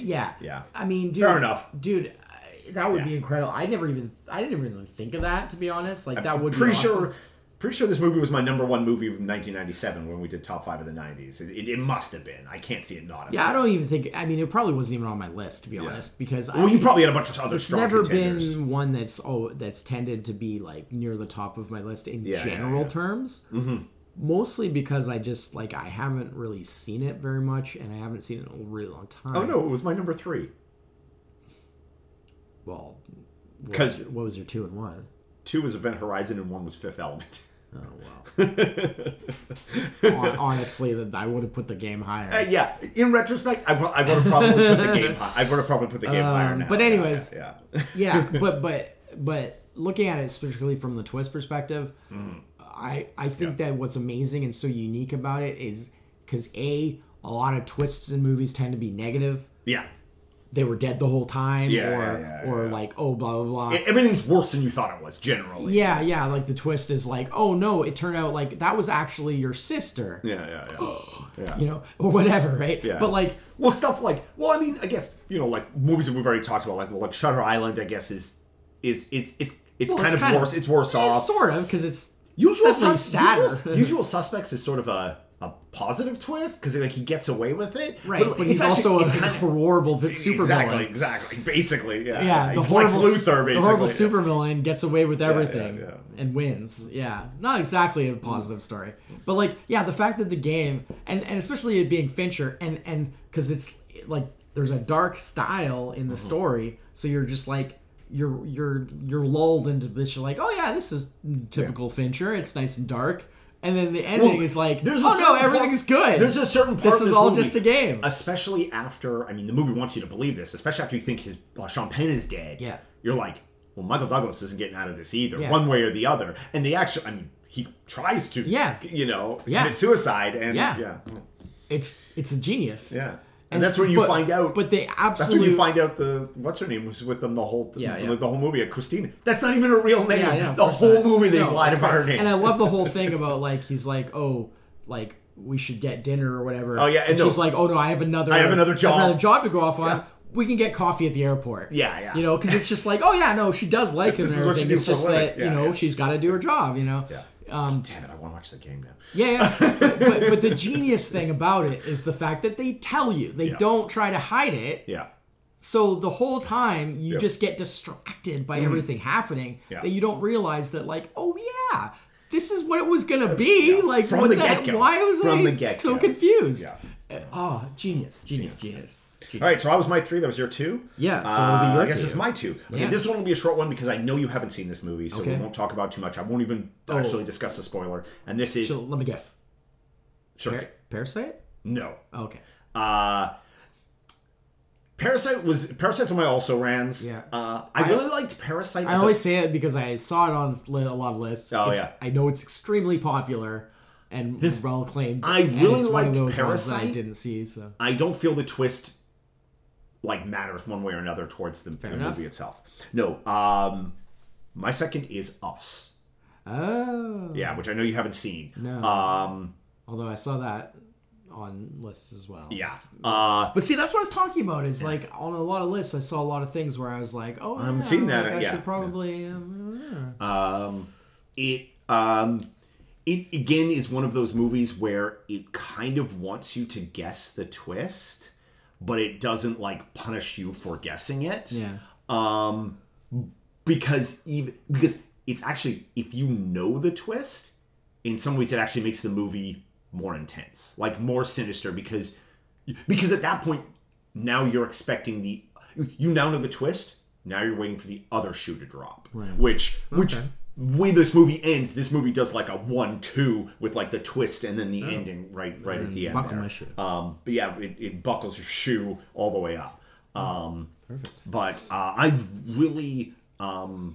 Yeah. Yeah. I mean, dude. Fair enough. Dude... That would yeah. be incredible. I never even, I didn't even really think of that, to be honest. Like, that I'm would pretty be awesome. sure, pretty sure this movie was my number one movie of nineteen ninety-seven when we did top five of the nineties. It, it, it must have been. I can't see it not. Yeah, I don't even think. I mean, it probably wasn't even on my list, to be yeah. honest, because well, I, you probably had a bunch of other strong contenders. It's never been one that's oh that's tended to be like near the top of my list in yeah, general yeah, yeah. terms. Mm-hmm. Mostly because I just like I haven't really seen it very much, and I haven't seen it in a really long time. Oh no, it was my number three. Well, because what, what was your two and one? Two was Event Horizon and one was Fifth Element. Oh wow! Honestly, that I would have put The Game higher. Uh, yeah, in retrospect, I, I would have probably put The Game. High, I would have probably put The Game um, higher now. But anyways, yeah, yeah. yeah. yeah but but but looking at it specifically from the twist perspective, mm. I I think yeah. that what's amazing and so unique about it is because a a lot of twists in movies tend to be negative. Yeah. They were dead the whole time, yeah, or yeah, yeah, or yeah. like, oh, blah, blah, blah. Everything's worse than you thought it was, generally. Yeah, yeah, like the twist is like, oh, no, it turned out like that was actually your sister. Yeah, yeah, yeah. yeah. You know, or whatever, right? Yeah. But like... Well, stuff like... Well, I mean, I guess, you know, like movies that we've already talked about, like well, like Shutter Island, I guess, is... is It's it's it's well, kind it's of kind worse. Of, it's worse off. It's sort of, because it's... Usual, sus- sadder. Usual, Usual Suspects is sort of a... a positive twist because like he gets away with it, right? But, but he's actually, also a kind of, horrible vi- supervillain. Exactly, exactly, basically, yeah. Yeah, yeah. the he's horrible Lex Luthor, basically. The horrible yeah. supervillain gets away with everything yeah, yeah, yeah. and wins. Yeah, not exactly a positive story, but like, yeah, the fact that The Game and, and especially it being Fincher and and because it's like there's a dark style in the mm-hmm. story, so you're just like. You're you're you're lulled into this. You're like, oh yeah, this is typical yeah. Fincher. It's nice and dark. And then the ending well, is like, oh no, everything's good. There's a certain part this of this This is all movie, just a game. Especially after, I mean, the movie wants you to believe this, especially after you think his uh, Sean Penn is dead. Yeah. You're like, well, Michael Douglas isn't getting out of this either, yeah. one way or the other. And they actually, I mean, he tries to, yeah. you know, yeah. commit suicide. And yeah. yeah. It's it's a genius. Yeah. And, and that's when you but, find out. But they absolutely. That's when you find out the what's her name was with them the whole yeah, the, yeah. the whole movie. Christina. That's not even a real name. Yeah, yeah, the whole not. movie they no, lied about right. her name. And I love the whole thing about like he's like oh like we should get dinner or whatever. Oh yeah, and, and no, she's like oh no I have another I have another job another job to go off on. Yeah. We can get coffee at the airport. Yeah, yeah. You know because it's just like oh yeah no she does like him. This and everything. Is what she it's just that yeah, you know yeah. she's got to do her job. You know. Yeah. Um, damn it! I want to watch The Game now. Yeah, yeah. but, but, but the genius thing about it is the fact that they tell you; they yeah. don't try to hide it. Yeah. So the whole time you yep. just get distracted by mm-hmm. everything happening yeah. that you don't realize that, like, oh yeah, this is what it was gonna be. Yeah. Like from the get-go. Why was from I the so confused? Yeah. Yeah. Oh, genius, genius, genius. genius. Genius. All right, so that was my three. That was your two. Yeah, so it'll be your uh, I guess two. It's my two. Okay, yeah. This one will be a short one because I know you haven't seen this movie, so okay. we won't talk about it too much. I won't even oh. actually discuss the spoiler. And this is... So let me guess. Sure. Par- Parasite? No. Okay. Uh, Parasite was... Parasite's on my also-rans. Yeah. Uh, I, I really liked Parasite. I always a... say it because I saw it on a lot of lists. Oh, it's, yeah. I know it's extremely popular. And this, well acclaimed. I really liked Parasite. I didn't see, so... I don't feel the twist... like matters one way or another towards the, the movie itself. No, um, my second is Us. Oh. Yeah, which I know you haven't seen. No. Um, Although I saw that on lists as well. Yeah. Uh, but see, that's what I was talking about is like on a lot of lists, I saw a lot of things where I was like, oh, I haven't yeah, seen that. I, I yeah. should probably... Yeah. Um, um, it... Um, It, again, is one of those movies where it kind of wants you to guess the twist... but it doesn't, like, punish you for guessing it. Yeah. Um, because even because it's actually, if you know the twist, in some ways it actually makes the movie more intense. Like, more sinister. Because because at that point, now you're expecting the... You now know the twist. Now you're waiting for the other shoe to drop. Right. Which... Okay. which When this movie ends, this movie does like a one two with like the twist and then the oh. ending right right and at the end. Buckle there. My shoe. Um, but yeah, it, it buckles your shoe all the way up. Um, Perfect. But uh, I really um,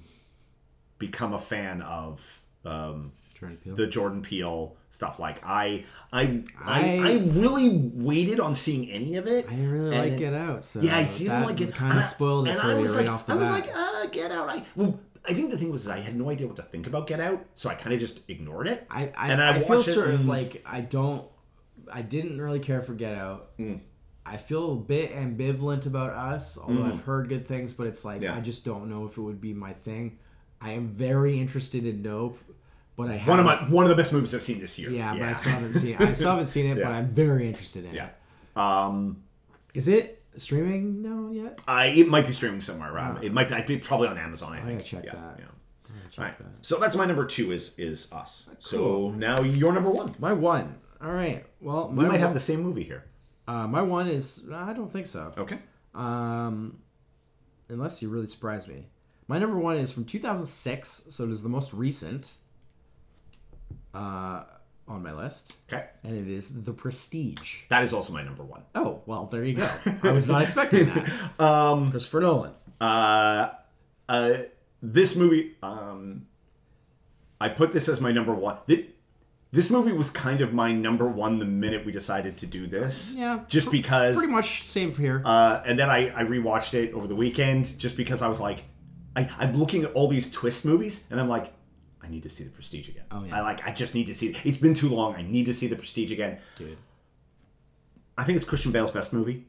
become a fan of um, Jordan Peele. the Jordan Peele stuff. Like I, I, I, I, I really waited on seeing any of it. I didn't really like Get Out. So yeah, I didn't like it. Kind of spoiled it for you right off the bat. I was like, uh, Get Out. I well, I think the thing was is I had no idea what to think about Get Out, so I kind of just ignored it. I, I and I, I feel sort of like I don't. I didn't really care for Get Out. Mm. I feel a bit ambivalent about Us, although mm. I've heard good things, but it's like, yeah. I just don't know if it would be my thing. I am very interested in Nope, but I haven't. One of my one of the best movies I've seen this year. Yeah, yeah. but I still haven't seen it. I still haven't seen it, yeah. but I'm very interested in yeah. it. Um, Is it streaming now yet? I it might be streaming somewhere, Rob. Right? Oh. It might be, I'd be probably on Amazon, I I'm think. Gonna check yeah, that. Yeah. I'm gonna check All right. that. So that's my number two is is Us. Cool. So now your number one. My one. All right. Well, my we might one, have the same movie here. Uh, my one is I don't think so. Okay. Um, unless you really surprise me, my number one is from two thousand six, so it is the most recent uh, on my list. Okay. And it is The Prestige. That is also my number one. Oh well, there you go. I was not expecting that. Um, Christopher Nolan. Uh, uh, this movie. Um, I put this as my number one. This, This movie was kind of my number one the minute we decided to do this. Yeah. Just because... Pretty much same for here. Uh, and then I, I rewatched it over the weekend just because I was like... I, I'm looking at all these twist movies and I'm like, I need to see The Prestige again. Oh, yeah. I like. I just need to see... It's been too long. I need to see The Prestige again. Dude. I think it's Christian Bale's best movie.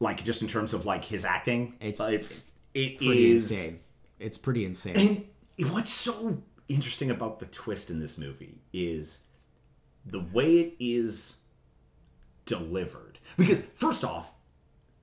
Like, just in terms of, like, his acting. It's... it's it pretty is... insane. It's pretty insane. And what's so... interesting about the twist in this movie is the way it is delivered. Because first off,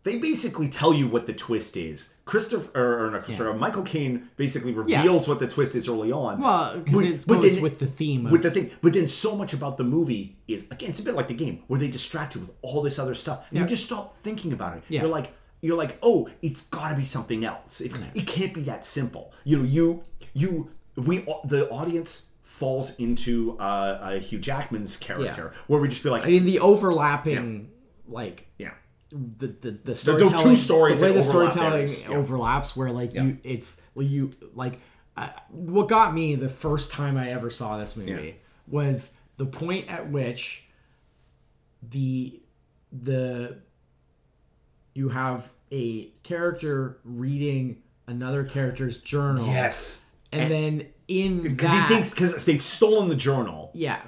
they basically tell you what the twist is. Christopher, or not Christopher, yeah. Michael Caine basically reveals yeah. what the twist is early on. Well, because it goes then, with the theme. Of... With the thing, but then so much about the movie is again, it's a bit like The Game, where they distract you with all this other stuff, and yeah. you just stop thinking about it. Yeah. You're like, you're like, oh, it's got to be something else. It's, yeah. It can't be that simple. You know, you you. We the audience falls into uh, uh, Hugh Jackman's character, yeah. where we just be like, I mean, the overlapping, yeah. like, yeah, the the the storytelling, the, the two stories, the way the storytelling yeah. overlaps, where like yeah. you, it's you like, uh, what got me the first time I ever saw this movie yeah. was the point at which the the you have a character reading another character's journal, yes. And, and then in because he thinks because they've stolen the journal. Yeah,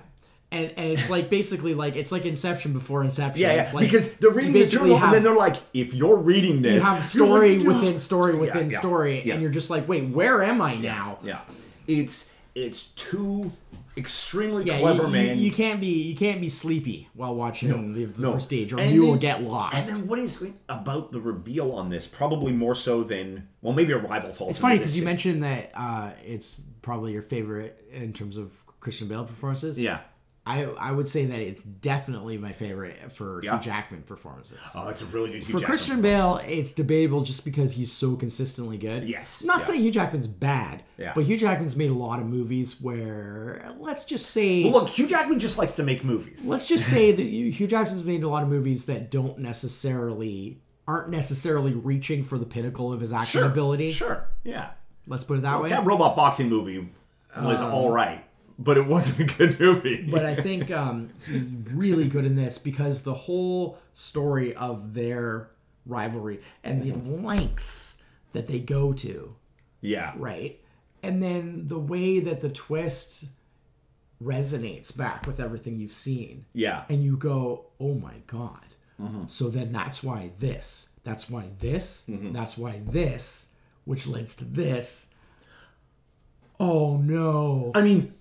and and it's like basically like it's like Inception before Inception. Yeah, yeah. It's like because they're reading the journal have, and then they're like, if you're reading this, you have story like, within story within yeah, yeah, story, yeah. and you're just like, wait, where am I now? Yeah, yeah. it's it's too extremely yeah, clever, you, man. You, you can't be you can't be sleepy while watching no, the, the no. first stage, or and you then, will get lost. And then what is about the reveal on this? Probably more so than well, maybe Arrival falls. It's funny because you mentioned that uh, it's probably your favorite in terms of Christian Bale performances. Yeah, I I would say that it's definitely my favorite for yeah. Hugh Jackman performances. Oh, it's a really good Hugh for Jackman Christian Bale. It's debatable just because he's so consistently good. Yes, I'm not yeah. saying Hugh Jackman's bad, yeah. but Hugh Jackman's made a lot of movies where let's just say well, look, Hugh Jackman just likes to make movies. Let's just say that Hugh Jackman's made a lot of movies that don't necessarily aren't necessarily reaching for the pinnacle of his acting sure, ability. Sure, yeah. Let's put it that well, way. That robot boxing movie was um, all right. But it wasn't a good movie. But I think um, he's really good in this because the whole story of their rivalry and the lengths that they go to. Yeah. Right? And then the way that the twist resonates back with everything you've seen. Yeah. And you go, oh my God. Mm-hmm. So then that's why this. That's why this. Mm-hmm. That's why this. Which leads to this. Oh no. I mean...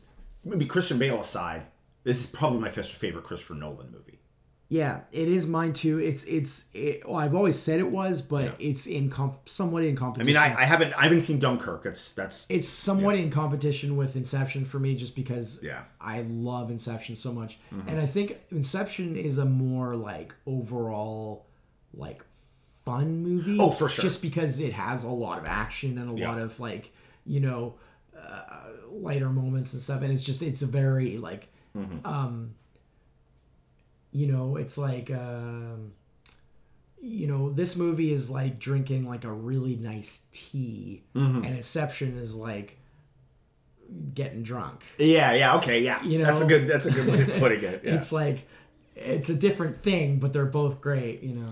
Maybe Christian Bale aside, this is probably my favorite Christopher Nolan movie. Yeah, it is mine too. It's it's. It, well, I've always said it was, but yeah. it's in comp, somewhat in competition. I mean, I, I haven't I haven't seen Dunkirk. That's that's. It's somewhat yeah. in competition with Inception for me, just because yeah. I love Inception so much, mm-hmm. and I think Inception is a more like overall like fun movie. Oh, for sure. Just because it has a lot of action and a yeah. lot of like you know. Uh, lighter moments and stuff, and it's just it's a very like mm-hmm. um you know it's like um you know this movie is like drinking like a really nice tea mm-hmm. and Inception is like getting drunk. Yeah, yeah, okay, yeah. You know, that's a good that's a good way to put it. Yeah. It's like it's a different thing, but they're both great, you know.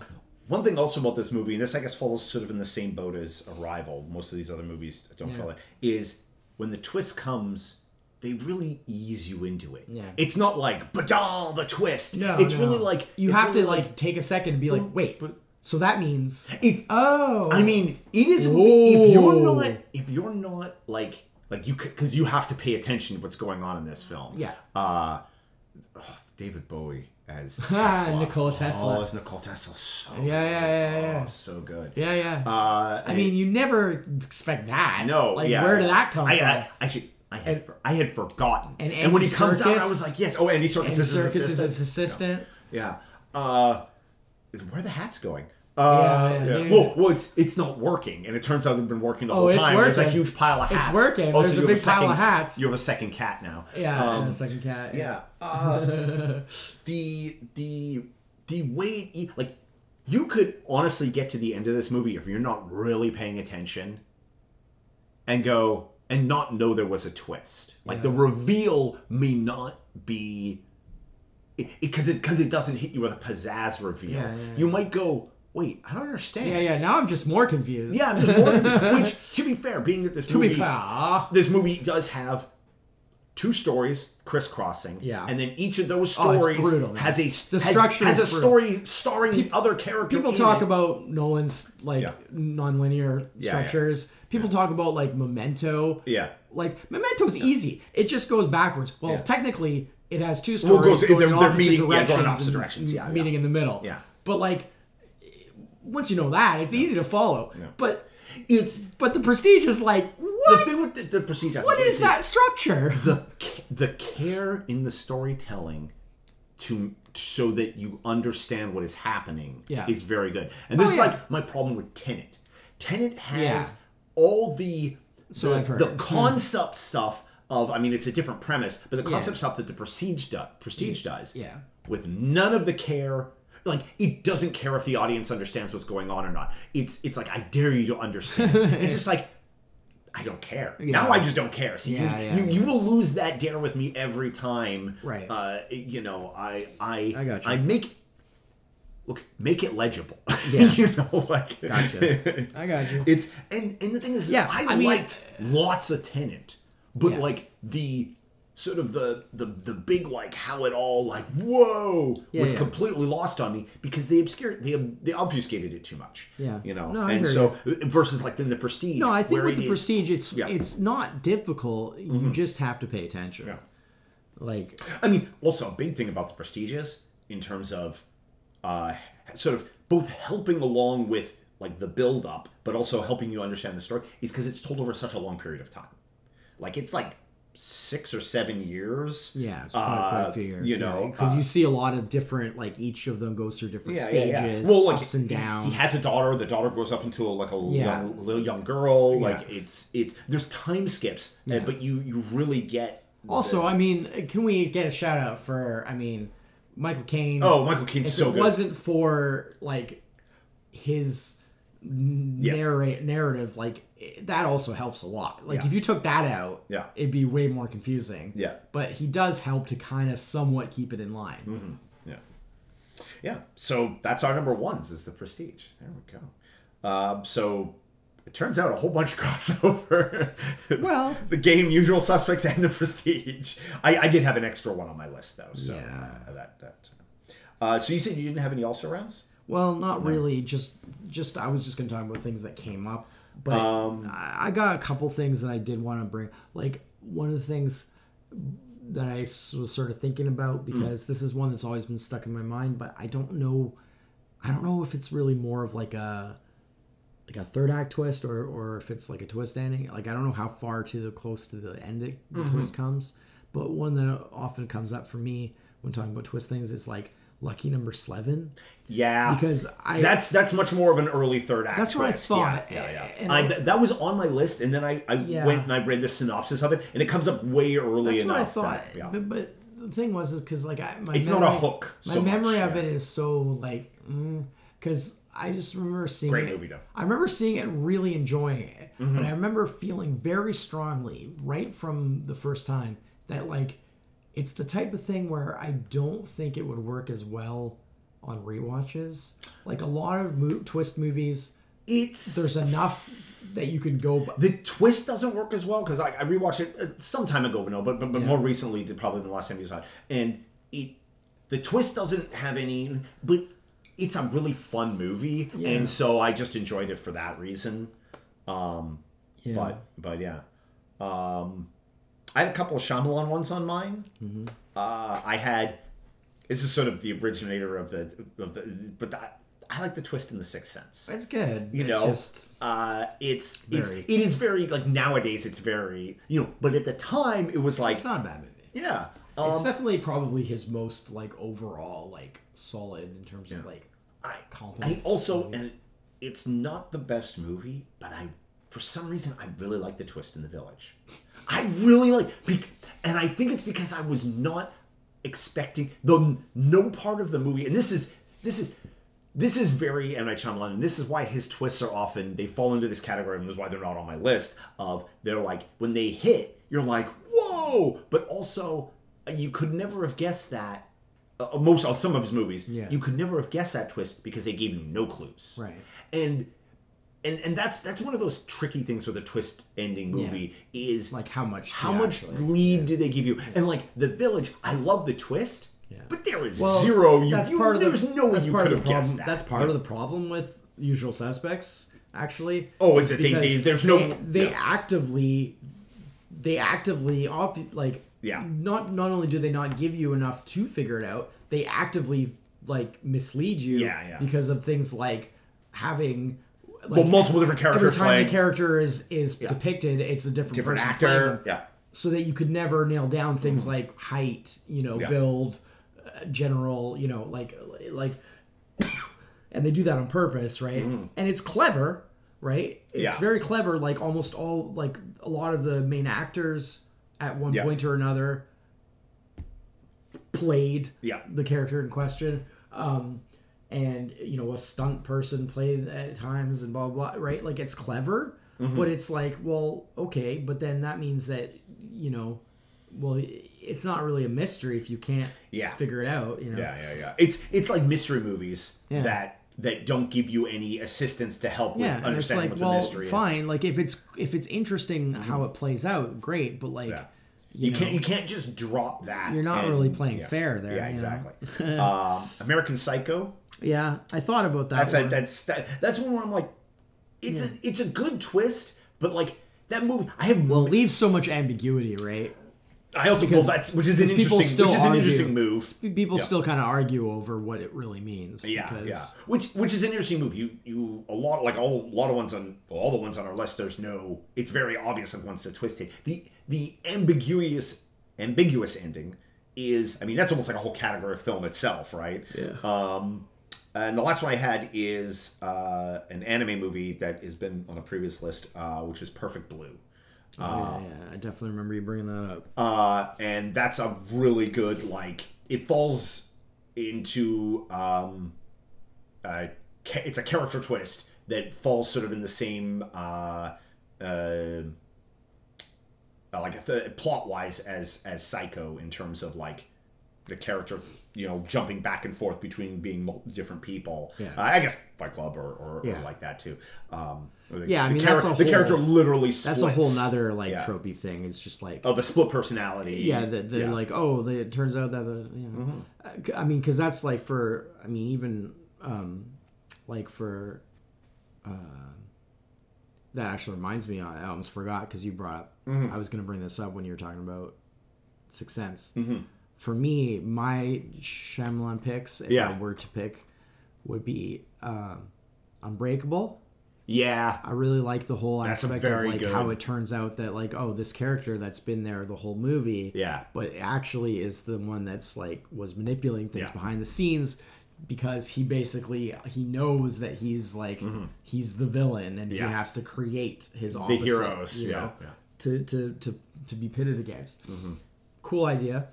One thing also about this movie, and this I guess follows sort of in the same boat as Arrival, most of these other movies don't yeah. follow, is when the twist comes, they really ease you into it. Yeah. It's not like, badal, the twist. No, It's no. really like... You have really to like, like take a second and be like, but, wait, but, so that means... It, oh. I mean, it is... Whoa. If you're not, if you're not like... like you, because you have to pay attention to what's going on in this film. Yeah. Uh, oh, David Bowie. As Tesla. Nikola Tesla. Oh, as Nikola Tesla. So yeah, good. yeah, yeah, yeah. Oh, so good. Yeah, yeah. Uh, I, I mean, you never expect that. No, like yeah, where yeah. did that come I, from? I, I, actually, I had and, for, I had forgotten. And, and when he Serkis, comes out, I was like, yes. Oh, Andy Serkis, Andy Serkis is his assistant. Is his assistant. Yeah. yeah. Uh, where are the hats going? Uh, yeah, yeah. Well, well, it's it's not working, and it turns out they've been working the whole oh, it's time. Working. There's a huge pile of hats. It's working. Also, There's a big a second, pile of hats. You have a second cat now. Yeah, um, and a second cat. Yeah. yeah. Uh, the the the way it, like you could honestly get to the end of this movie if you're not really paying attention, and go and not know there was a twist. Like yeah. the reveal may not be, because it because it, it doesn't hit you with a pizzazz reveal. Yeah, yeah, you yeah. might go. Wait, I don't understand. Yeah, yeah. Now I'm just more confused. Yeah, I'm just more confused. Which, to be fair, being that this to movie, this movie does have two stories crisscrossing. Yeah, and then each of those stories oh, brutal, has a the has, structure has a brutal. story starring Pe- the other character. People talk it. about Nolan's like yeah. nonlinear structures. Yeah, yeah. People yeah. talk about like Memento. Yeah, like Memento's yeah. easy. It just goes backwards. Well, yeah. technically, it has two stories well, goes, going they're, in opposite they're meeting, directions. Yeah, going opposite directions. Yeah, meeting yeah. in the middle. Yeah, but like. Once you know that, it's yeah. easy to follow. Yeah. But it's but the Prestige is like what? The thing with the, the Prestige, what is, is that structure? The the care in the storytelling to so that you understand what is happening yeah. is very good. And this oh, is yeah. like my problem with Tenet. Tenet has yeah. all the so the, the concept mm. stuff of I mean it's a different premise, but the concept yeah. stuff that the Prestige do, Prestige yeah. does yeah. with none of the care. Like, it doesn't care if the audience understands what's going on or not. It's it's like, I dare you to understand. It's just like, I don't care. Yeah. Now I just don't care. So yeah, you, yeah, you, yeah. you will lose that dare with me every time. Right. Uh, you know, I I I, got you. I make... Look, make it legible. Yeah. you know, like... Gotcha. I got you. It's And, and the thing is, yeah, I, I mean, liked lots of Tenet. But, yeah. like, the... sort of the, the the big like how it all like whoa yeah, was yeah. completely lost on me because they obscured they they obfuscated it too much yeah you know no, I and so you. versus like then the Prestige no I think with the is, Prestige it's yeah. it's not difficult you mm-hmm. just have to pay attention yeah. like I mean also a big thing about the Prestige is in terms of uh sort of both helping along with like the build up but also helping you understand the story is because it's told over such a long period of time like it's like six or seven years. Yeah, it's uh, quite a few years. You know, because yeah, uh, you see a lot of different, like each of them goes through different yeah, stages, yeah, yeah. Well, like, ups and downs. He, he has a daughter. The daughter grows up into a, like a yeah. young, little young girl. Yeah. Like it's it's there's time skips, yeah. but you you really get. Also, the, I mean, can we get a shout out for? I mean, Michael Caine. Oh, Michael Caine's so good. If it wasn't for like his narrate yeah. narrative, like. That also helps a lot. Like, yeah. if you took that out, yeah. it'd be way more confusing. Yeah. But he does help to kind of somewhat keep it in line. Mm-hmm. Yeah. Yeah. So that's our number ones is the Prestige. There we go. Uh, so it turns out a whole bunch of crossover. Well. The Game, Usual Suspects, and the Prestige. I, I did have an extra one on my list, though. So yeah. uh, that, that. Uh, so you said you didn't have any also rounds? Well, not no. really. Just, just I was just going to talk about things that came up. But um, I got a couple things that I did want to bring. Like, one of the things that I was sort of thinking about, because mm-hmm. this is one that's always been stuck in my mind, but I don't know, I don't know if it's really more of like a like a third act twist or, or if it's like a twist ending. Like, I don't know how far to the close to the end it, the mm-hmm. twist comes. But one that often comes up for me when talking about twist things is like, Lucky Number Slevin. Yeah, because I that's that's much more of an early third act. That's what twist. I thought. Yeah, yeah, yeah. I, th- that was on my list, and then I, I yeah. went and I read the synopsis of it, and it comes up way early. That's enough. That's what I thought. That, yeah. but, but the thing was, is because like I, my it's memory, not a hook. My so memory much, of yeah. it is so like because mm, I just remember seeing Great it. Great movie, though. I remember seeing it and really enjoying it. Mm-hmm. But I remember feeling very strongly, right from the first time, that, like, it's the type of thing where I don't think it would work as well on rewatches. Like, a lot of mo- twist movies, it's there's enough that you can go... By. The twist doesn't work as well, because I, I rewatched it some time ago, but no, but, but, but yeah. more recently, probably than the last time you saw it. And it, the twist doesn't have any... But it's a really fun movie, yeah. and so I just enjoyed it for that reason. Um, yeah. But, but yeah. Um, I had a couple of Shyamalan ones on mine. Mm-hmm. Uh, I had... This is sort of the originator of the... of the, But the, I like the twist in The Sixth Sense. That's good. You it's know? Just uh, it's, very... it's... It is very... Like, nowadays, it's very... You know, but at the time, it was like... It's not a bad movie. Yeah. Um, it's definitely probably his most, like, overall, like, solid in terms yeah. of, like, I, I also... Movie. And it's not the best movie, but I... For some reason, I really like the twist in The Village. I really like... And I think it's because I was not... expecting the no part of the movie, and this is this is this is very M. Night Shyamalan, and this is why his twists are often they fall into this category, and this is why they're not on my list. Of they're like when they hit, you're like whoa, but also you could never have guessed that. Uh, most of some of his movies, yeah. you could never have guessed that twist because they gave you no clues, right? And and and that's that's one of those tricky things with a twist ending movie yeah. is like how much how much actually, lead yeah. do they give you yeah. and like The Village I love the twist yeah. but there was well, zero you, that's you part there of the, was no way you could have guessed that. That's part yeah. of the problem with Usual Suspects actually oh is it they, they there's no they, they no. actively they actively off like yeah not not only do they not give you enough to figure it out they actively like mislead you yeah, yeah. because of things like having Like, well, multiple different characters. Every time playing. The character is is yeah. depicted, it's a different different person actor. Yeah, so that you could never nail down things mm-hmm. like height, you know, yeah. build, uh, general, you know, like like, and they do that on purpose, right? Mm. And it's clever, right? It's yeah. very clever. Like almost all, like a lot of the main actors at one yeah. point or another played yeah. the character in question. Um, And, you know, a stunt person played at times and blah, blah, blah right? Like, it's clever, mm-hmm. but it's like, well, okay, but then that means that, you know, well, it's not really a mystery if you can't yeah. figure it out, you know? Yeah, yeah, yeah. It's it's like mystery movies yeah. that that don't give you any assistance to help yeah, with understanding like, what well, the mystery fine. Is. Fine, like, if it's if it's interesting mm-hmm. how it plays out, great, but, like... Yeah. You, you know, can't you can't just drop that. You're not and, really playing yeah. fair there. Yeah, exactly. um, American Psycho. Yeah, I thought about that. That's one. A, that's that, that's one where I'm like, it's yeah. a it's a good twist, but like that movie, I have well leaves so much ambiguity, right? I also because, well that's which is an interesting still which is argue, an interesting move. People yeah. still kind of argue over what it really means. Yeah, because... yeah. Which which is an interesting move. You you a lot like all a lot of ones on well, all the ones on our list. There's no. It's very obvious that once the twist hit the the ambiguous ambiguous ending is. I mean that's almost like a whole category of film itself, right? Yeah. Um, and the last one I had is uh, an anime movie that has been on a previous list, uh, which is Perfect Blue. Oh, uh, yeah, yeah, I definitely remember you bringing that up. Uh, and that's a really good, like, it falls into, um, uh, ca- it's a character twist that falls sort of in the same, uh, uh, like, th- plot-wise as, as Psycho in terms of, like, the character, you know, jumping back and forth between being different people. Yeah. Uh, I guess Fight Club or, or, yeah. or like that too. Um, the, yeah, I mean, the, char- that's a whole, the character literally splits. That's a whole nother like yeah. tropey thing. It's just like... Oh, the split personality. Yeah, the, the, yeah. like, oh, the, it turns out that... The, you know, mm-hmm. I mean, because that's like for... I mean, even um, like for... Uh, that actually reminds me, I almost forgot because you brought up... Mm-hmm. I was going to bring this up when you were talking about Sixth Sense. Mm-hmm. For me, my Shyamalan picks, if yeah. I were to pick, would be um, Unbreakable. Yeah. I really like the whole that's aspect of like good. How it turns out that like, oh, this character that's been there the whole movie, yeah. but actually is the one that's like was manipulating things yeah. behind the scenes because he basically, he knows that he's like, mm-hmm. he's the villain and yeah. he has to create his opposite. The heroes, you yeah. know, yeah. To, to, to, to be pitted against. Mm-hmm. Cool idea.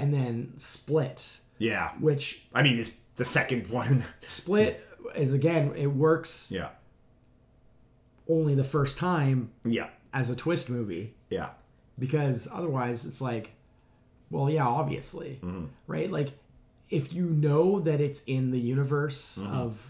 And then Split. Yeah. Which... I mean, it's the second one. Split is, again, it works yeah. only the first time yeah. as a twist movie. Yeah. Because otherwise it's like, well, yeah, obviously. Mm-hmm. Right? Like, if you know that it's in the universe mm-hmm. of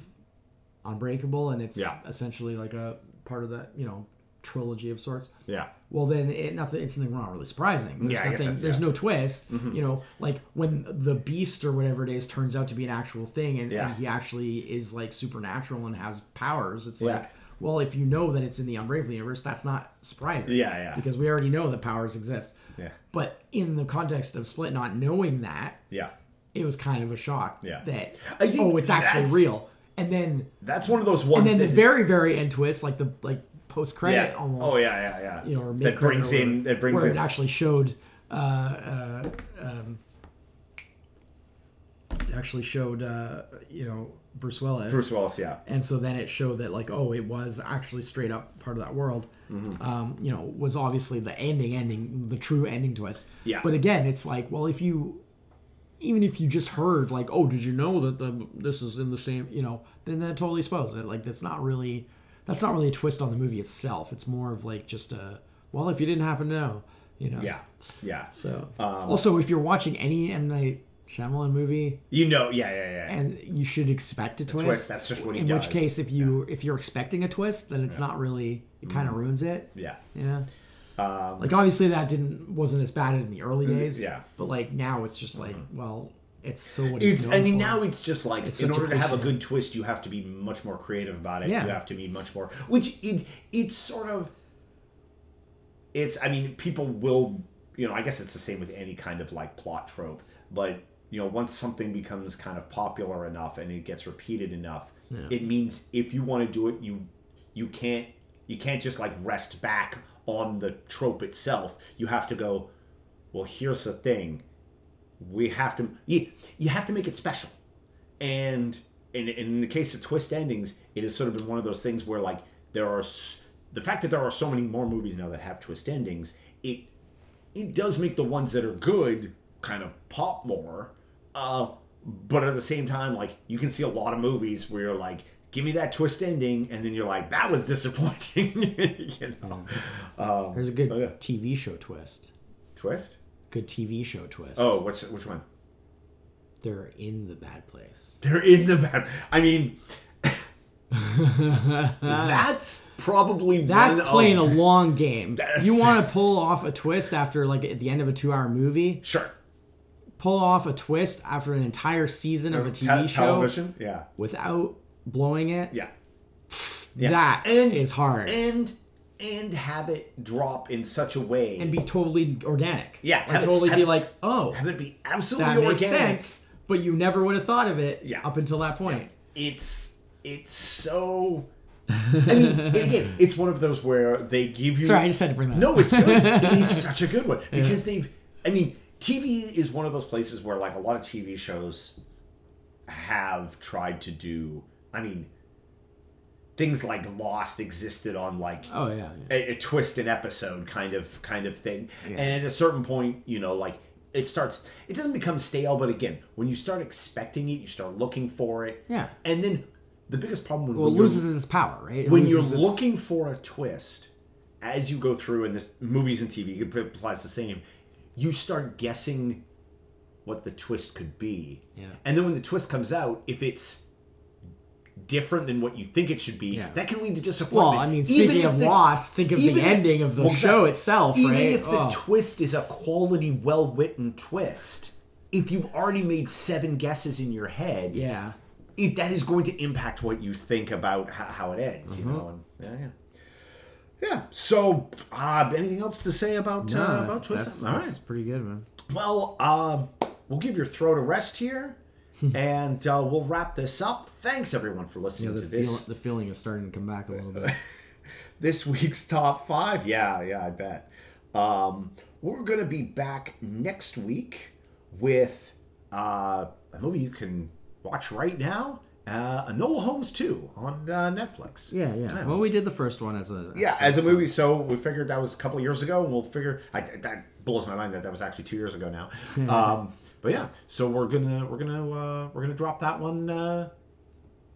Unbreakable and it's yeah. essentially like a part of that, you know, trilogy of sorts. Yeah. Well, then it, nothing. It's nothing wrong. Really surprising. There's yeah. I nothing, guess there's yeah. no twist. Mm-hmm. You know, like when the beast or whatever it is turns out to be an actual thing, and, yeah. and he actually is like supernatural and has powers. It's yeah. like, well, if you know that it's in the Unbreakable universe, that's not surprising. Yeah, yeah. Because we already know that powers exist. Yeah. But in the context of Split, not knowing that. Yeah. It was kind of a shock. Yeah. That oh, it's actually real. And then that's one of those ones. And then that, the very, very end twist, like the like. Post credit, yeah. almost. Oh yeah, yeah, yeah. You know, or that brings or, in that brings where in. It actually showed. Uh, uh, um, it actually showed. Uh, you know, Bruce Willis. Bruce Willis, yeah. And so then it showed that, like, oh, it was actually straight up part of that world. Mm-hmm. Um, you know, was obviously the ending, ending, the true ending twist. Yeah. But again, it's like, well, if you, even if you just heard, like, oh, did you know that the this is in the same, you know, then that totally spoils it. Like, that's not really. That's not really a twist on the movie itself. It's more of like just a, well, if you didn't happen to know, you know. Yeah, yeah. So um, also, if you're watching any M. Night Shyamalan movie, you know, yeah, yeah, yeah, and you should expect a twist. twist. That's just what he in does. In which case, if you yeah. if you're expecting a twist, then it's yeah. not really. It kind of mm. ruins it. Yeah, yeah. You know? Um, like obviously that didn't wasn't as bad in the early days. Yeah, but like now it's just like mm-hmm. well. It's so what it's, it's I mean, for. Now it's just like, it's in order to have a good twist, you have to be much more creative about it. Yeah. You have to be much more... Which, it it's sort of... It's, I mean, people will... You know, I guess it's the same with any kind of, like, plot trope. But, you know, once something becomes kind of popular enough and it gets repeated enough, yeah. it means if you want to do it, you you can't you can't just, like, rest back on the trope itself. You have to go, well, here's the thing. We have to you, you have to make it special, and in in the case of twist endings, it has sort of been one of those things where like there are the fact that there are so many more movies now that have twist endings. It it does make the ones that are good kind of pop more, uh, but at the same time, like you can see a lot of movies where you're like, give me that twist ending, and then you're like, that was disappointing. You know? um, there's a good oh, yeah. T V show twist. Twist. Good T V show twist. Oh, what's which one? They're in the bad place. They're in the bad. I mean, that's probably that's one playing of, a long game. That's, you want to pull off a twist after like at the end of a two-hour movie? Sure. Pull off a twist after an entire season of a T V te- show, television, yeah, without blowing it, yeah. yeah. That and, is hard. And. And have it drop in such a way and be totally organic. Yeah, and like totally have, be like, oh, have it be absolutely that organic. Makes sense, but you never would have thought of it yeah. up until that point. Yeah. It's it's so. I mean, again, it's one of those where they give you. Sorry, I just had to bring that. No, up. It's good. It's such a good one because yeah. they've. I mean, T V is one of those places where, like, a lot of T V shows have tried to do. I mean. Things like Lost existed on like oh, yeah, yeah. A, a twist an episode kind of kind of thing. Yeah. And at a certain point, you know, like it starts it doesn't become stale, but again, when you start expecting it, you start looking for it. Yeah. And then the biggest problem when well, it loses its power, right? It when you're its... looking for a twist as you go through in this movies and T V, it applies the same, you start guessing what the twist could be. Yeah. And then when the twist comes out, if it's different than what you think it should be, yeah. that can lead to disappointment. Well, I mean, speaking of the, Lost, think of the if, ending of the well, show that, itself, even right? Even if oh. the twist is a quality, well-written twist, if you've already made seven guesses in your head, yeah, it, that is going to impact what you think about how, how it ends, mm-hmm. you know? And, yeah, yeah. Yeah, so uh, anything else to say about, no, uh, about twist? That's, that's All right. pretty good, man. Well, uh, we'll give your throat a rest here. And uh, we'll wrap this up. Thanks, everyone, for listening yeah, to this. Feel, the feeling is starting to come back a little bit. This week's top five. Yeah, yeah, I bet. Um, we're going to be back next week with uh, a movie you can watch right now. Uh, Enola Holmes two on uh, Netflix. Yeah, yeah. Well, we did the first one as a... As yeah, as a movie. So we figured that was a couple of years ago. And we'll figure... I, that blows my mind that that was actually two years ago now. Um But yeah, so we're gonna we're gonna uh, we're gonna drop that one uh,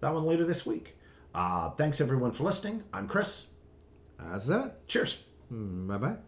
that one later this week. Uh, thanks, everyone, for listening. I'm Chris. That's that. Cheers. Bye-bye.